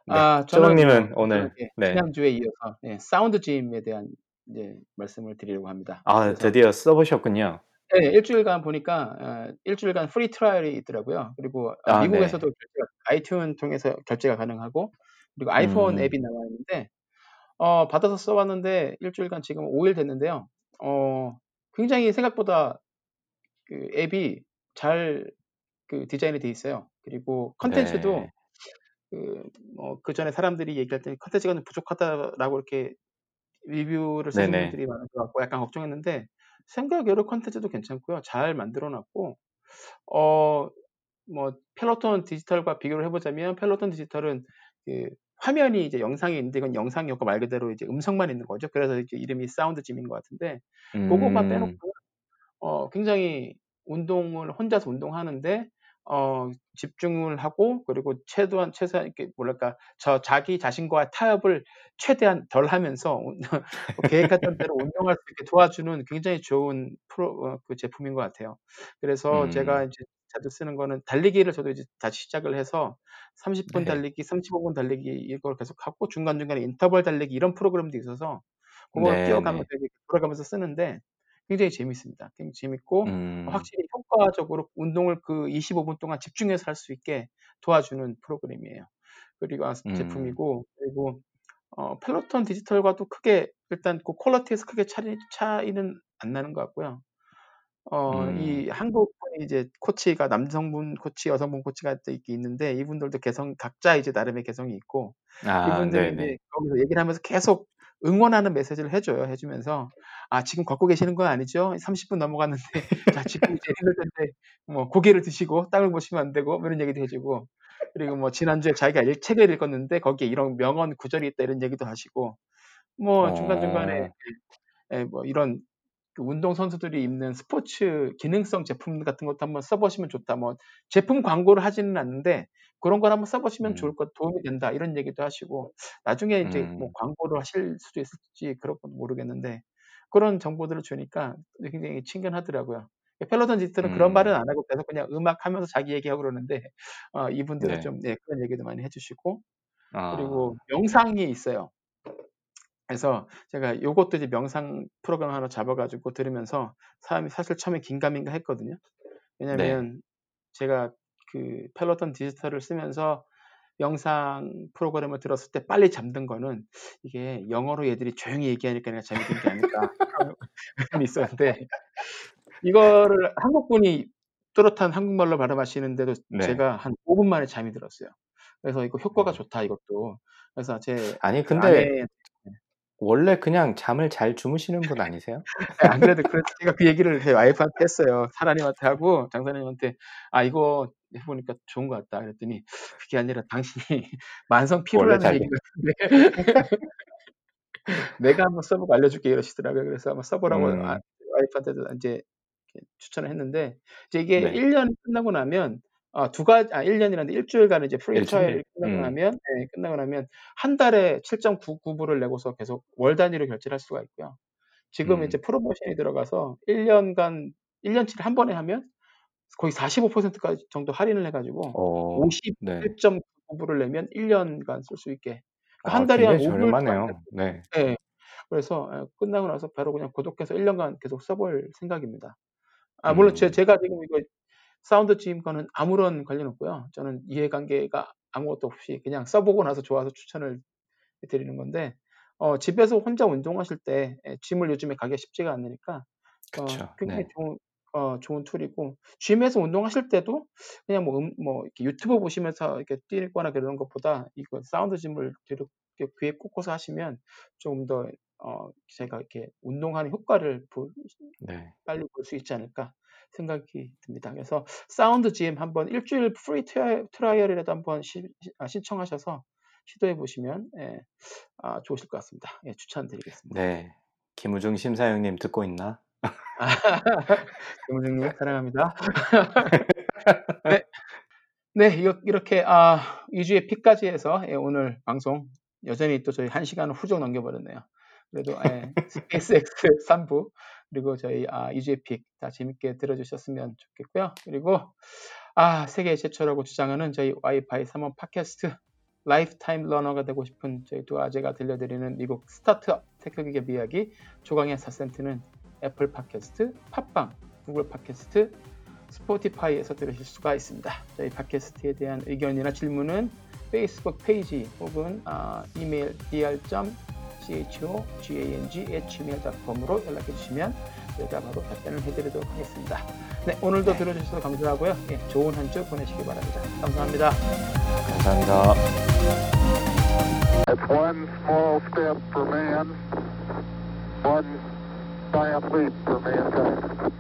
네. 아, 조정님은 오늘 지난주에 네. 이어서 네, 사운드 짐에 대한 이제 말씀을 드리려고 합니다. 아, 드디어 써보셨군요. 네, 일주일간 보니까 어, 일주일간 프리 트라이얼이 있더라고요. 그리고 아, 미국에서도 네. 아이튠 통해서 결제가 가능하고 그리고 아이폰 음. 앱이 나와 있는데 어, 받아서 써봤는데 일주일간 지금 오 일 됐는데요. 어, 굉장히 생각보다 그 앱이 잘 그 디자인이 돼 있어요. 그리고 컨텐츠도 네. 그, 뭐, 그 전에 사람들이 얘기할 때 컨텐츠가 좀 부족하다라고 이렇게 리뷰를 쓰는 네네. 분들이 많은 것 같고 약간 걱정했는데 생각외로 컨텐츠도 괜찮고요. 잘 만들어놨고 어 뭐 펠로톤 디지털과 비교를 해보자면 펠로톤 디지털은 그 화면이 이제 영상이 있는데 이건 영상이었고 말 그대로 이제 음성만 있는 거죠. 그래서 이제 이름이 사운드 짐인 것 같은데 음... 그것만 빼놓고 어 굉장히 운동을 혼자서 운동하는데 어 집중을 하고 그리고 최대한 최소한 이렇게 뭐랄까 저 자기 자신과의 타협을 최대한 덜 하면서 계획했던 대로 운동할 수 있게 도와주는 굉장히 좋은 프로 어, 그 제품인 것 같아요. 그래서 음. 제가 이제 자주 쓰는 거는 달리기를 저도 이제 다시 시작을 해서 삼십 분 네. 달리기, 삼십오 분 달리기 이걸 계속 하고 중간 중간에 인터벌 달리기 이런 프로그램도 있어서 그걸 네, 뛰어가면서 네. 돌아가면서 쓰는데. 굉장히 재밌습니다. 굉장히 재밌고 음. 확실히 효과적으로 운동을 그 이십오 분 동안 집중해서 할 수 있게 도와주는 프로그램이에요. 그리고 음. 제품이고 그리고 어, 펠로톤 디지털과도 크게 일단 그 퀄리티에서 크게 차이, 차이는 안 나는 것 같고요. 어, 음. 이 한국 이제 코치가 남성분 코치, 여성분 코치가 또 있는데 이분들도 개성 각자 이제 나름의 개성이 있고 아, 이분들이 네네. 이제 거기서 얘기를 하면서 계속 응원하는 메시지를 해줘요. 해주면서 아 지금 걷고 계시는 건 아니죠? 삼십 분 넘어갔는데 자 지금 이제 힘들 텐데 뭐 고개를 드시고 땅을 보시면 안 되고 이런 얘기도 해주고 그리고 뭐 지난주에 자기가 책을 읽었는데 거기에 이런 명언 구절이 있다 이런 얘기도 하시고 뭐 중간 중간에 뭐 이런 운동 선수들이 입는 스포츠 기능성 제품 같은 것도 한번 써보시면 좋다. 뭐 제품 광고를 하지는 않는데 그런 걸 한번 써보시면 음. 좋을 것 도움이 된다 이런 얘기도 하시고 나중에 이제 음. 뭐 광고를 하실 수도 있을지 그런 건 모르겠는데 그런 정보들을 주니까 굉장히 친근하더라고요. 펠로톤 디지털은 음. 그런 말은 안 하고 계속 그냥 음악 하면서 자기 얘기하고 그러는데 어, 이분들은 네. 좀 예, 그런 얘기도 많이 해주시고 아. 그리고 영상이 있어요. 그래서 제가 요것도 이제 명상 프로그램 하나 잡아가지고 들으면서 사람이 사실 처음에 긴가민가 했거든요. 왜냐하면 네. 제가 그 펠로톤 디지털을 쓰면서 영상 프로그램을 들었을 때 빨리 잠든 거는 이게 영어로 얘들이 조용히 얘기하니까 내가 잠든 게 아닐까 그런 있었는데 이거를 한국분이 뚜렷한 한국말로 발음하시는데도 네. 제가 한 오 분 만에 잠이 들었어요. 그래서 이거 효과가 음. 좋다 이것도. 그래서 제 아니 근데 원래 그냥 잠을 잘 주무시는 분 아니세요? 안 그래도 그래서 제가 그 얘기를 제 와이프한테 했어요. 사라님한테 하고 장사님한테 아 이거 해보니까 좋은 것 같다 그랬더니 그게 아니라 당신이 만성 피로라는 얘기 같은데 내가 한번 써보고 알려줄게 이러시더라고요. 그래서 한번 써보라고 음. 와이프한테도 이제 추천을 했는데 이제 이게 네. 일 년이 끝나고 나면 아, 두 가지, 아, 일 년이라는데 일주일간 이제 프리 트라이얼이 끝나고 음. 나면, 네, 끝나고 나면, 한 달에 칠 점 구구 불을 내고서 계속 월 단위로 결제를 할 수가 있고요. 지금 음. 이제 프로모션이 들어가서 일 년간, 일 년치를 한 번에 하면 거의 사십오 퍼센트까지 정도 할인을 해가지고, 오, 오십일 점 구구 불을 네. 내면 일 년간 쓸 수 있게. 그러니까 아, 한 달에 한 오 불. 네. 네. 그래서 끝나고 나서 바로 그냥 구독해서 일 년간 계속 써볼 생각입니다. 아, 물론 음. 제, 제가 지금 이거, 사운드 짐과는 아무런 관련 없고요. 저는 이해관계가 아무것도 없이 그냥 써보고 나서 좋아서 추천을 드리는 건데 어, 집에서 혼자 운동하실 때 짐을 요즘에 가기가 쉽지가 않으니까 어, 굉장히 네. 좋은, 어, 좋은 툴이고 짐에서 운동하실 때도 그냥 뭐, 음, 뭐 이렇게 유튜브 보시면서 이렇게 뛰거나 그러는 것보다 이거 사운드 짐을 귀에 꽂고서 하시면 좀 더 어, 제가 이렇게 운동하는 효과를 보, 네. 빨리 볼 수 있지 않을까 생각이 듭니다. 그래서 사운드 지엠 한번 일주일 프리 트라이얼이라도 한번 시, 아, 신청하셔서 시도해 보시면 예, 아, 좋으실 것 같습니다. 예, 추천드리겠습니다. 네, 김우중 심사위원님 듣고 있나? 김우중님 사랑합니다. 네. 네, 이렇게 아, 이 주의 픽까지 해서 예, 오늘 방송 여전히 또 저희 한 시간을 후적 넘겨버렸네요. 그래도 예, 스페이스X 삼 부 그리고 저희 아, 이 주의 픽 다 재밌게 들어주셨으면 좋겠고요. 그리고 아, 세계 최초라고 주장하는 저희 와이파이 삼 원 팟캐스트 라이프타임 러너가 되고 싶은 저희 두 아재가 들려드리는 미국 스타트업 테크기업 이야기 조강의 사 센트는 애플 팟캐스트, 팟빵, 구글 팟캐스트, 스포티파이에서 들으실 수가 있습니다. 저희 팟캐스트에 대한 의견이나 질문은 페이스북 페이지 혹은 아, 이메일 디 알 점 씨 에이치 오 지 에이 엔 지 앳 지메일 닷 컴으로 연락해주시면 저희가 바로 답변을 해드리도록 하겠습니다. 네, 오늘도 들어주셔서 감사하고요. 예, 좋은 한 주 보내시기 바랍니다. 감사합니다. 감사합니다. It's one small step for man, one giant leap for mankind.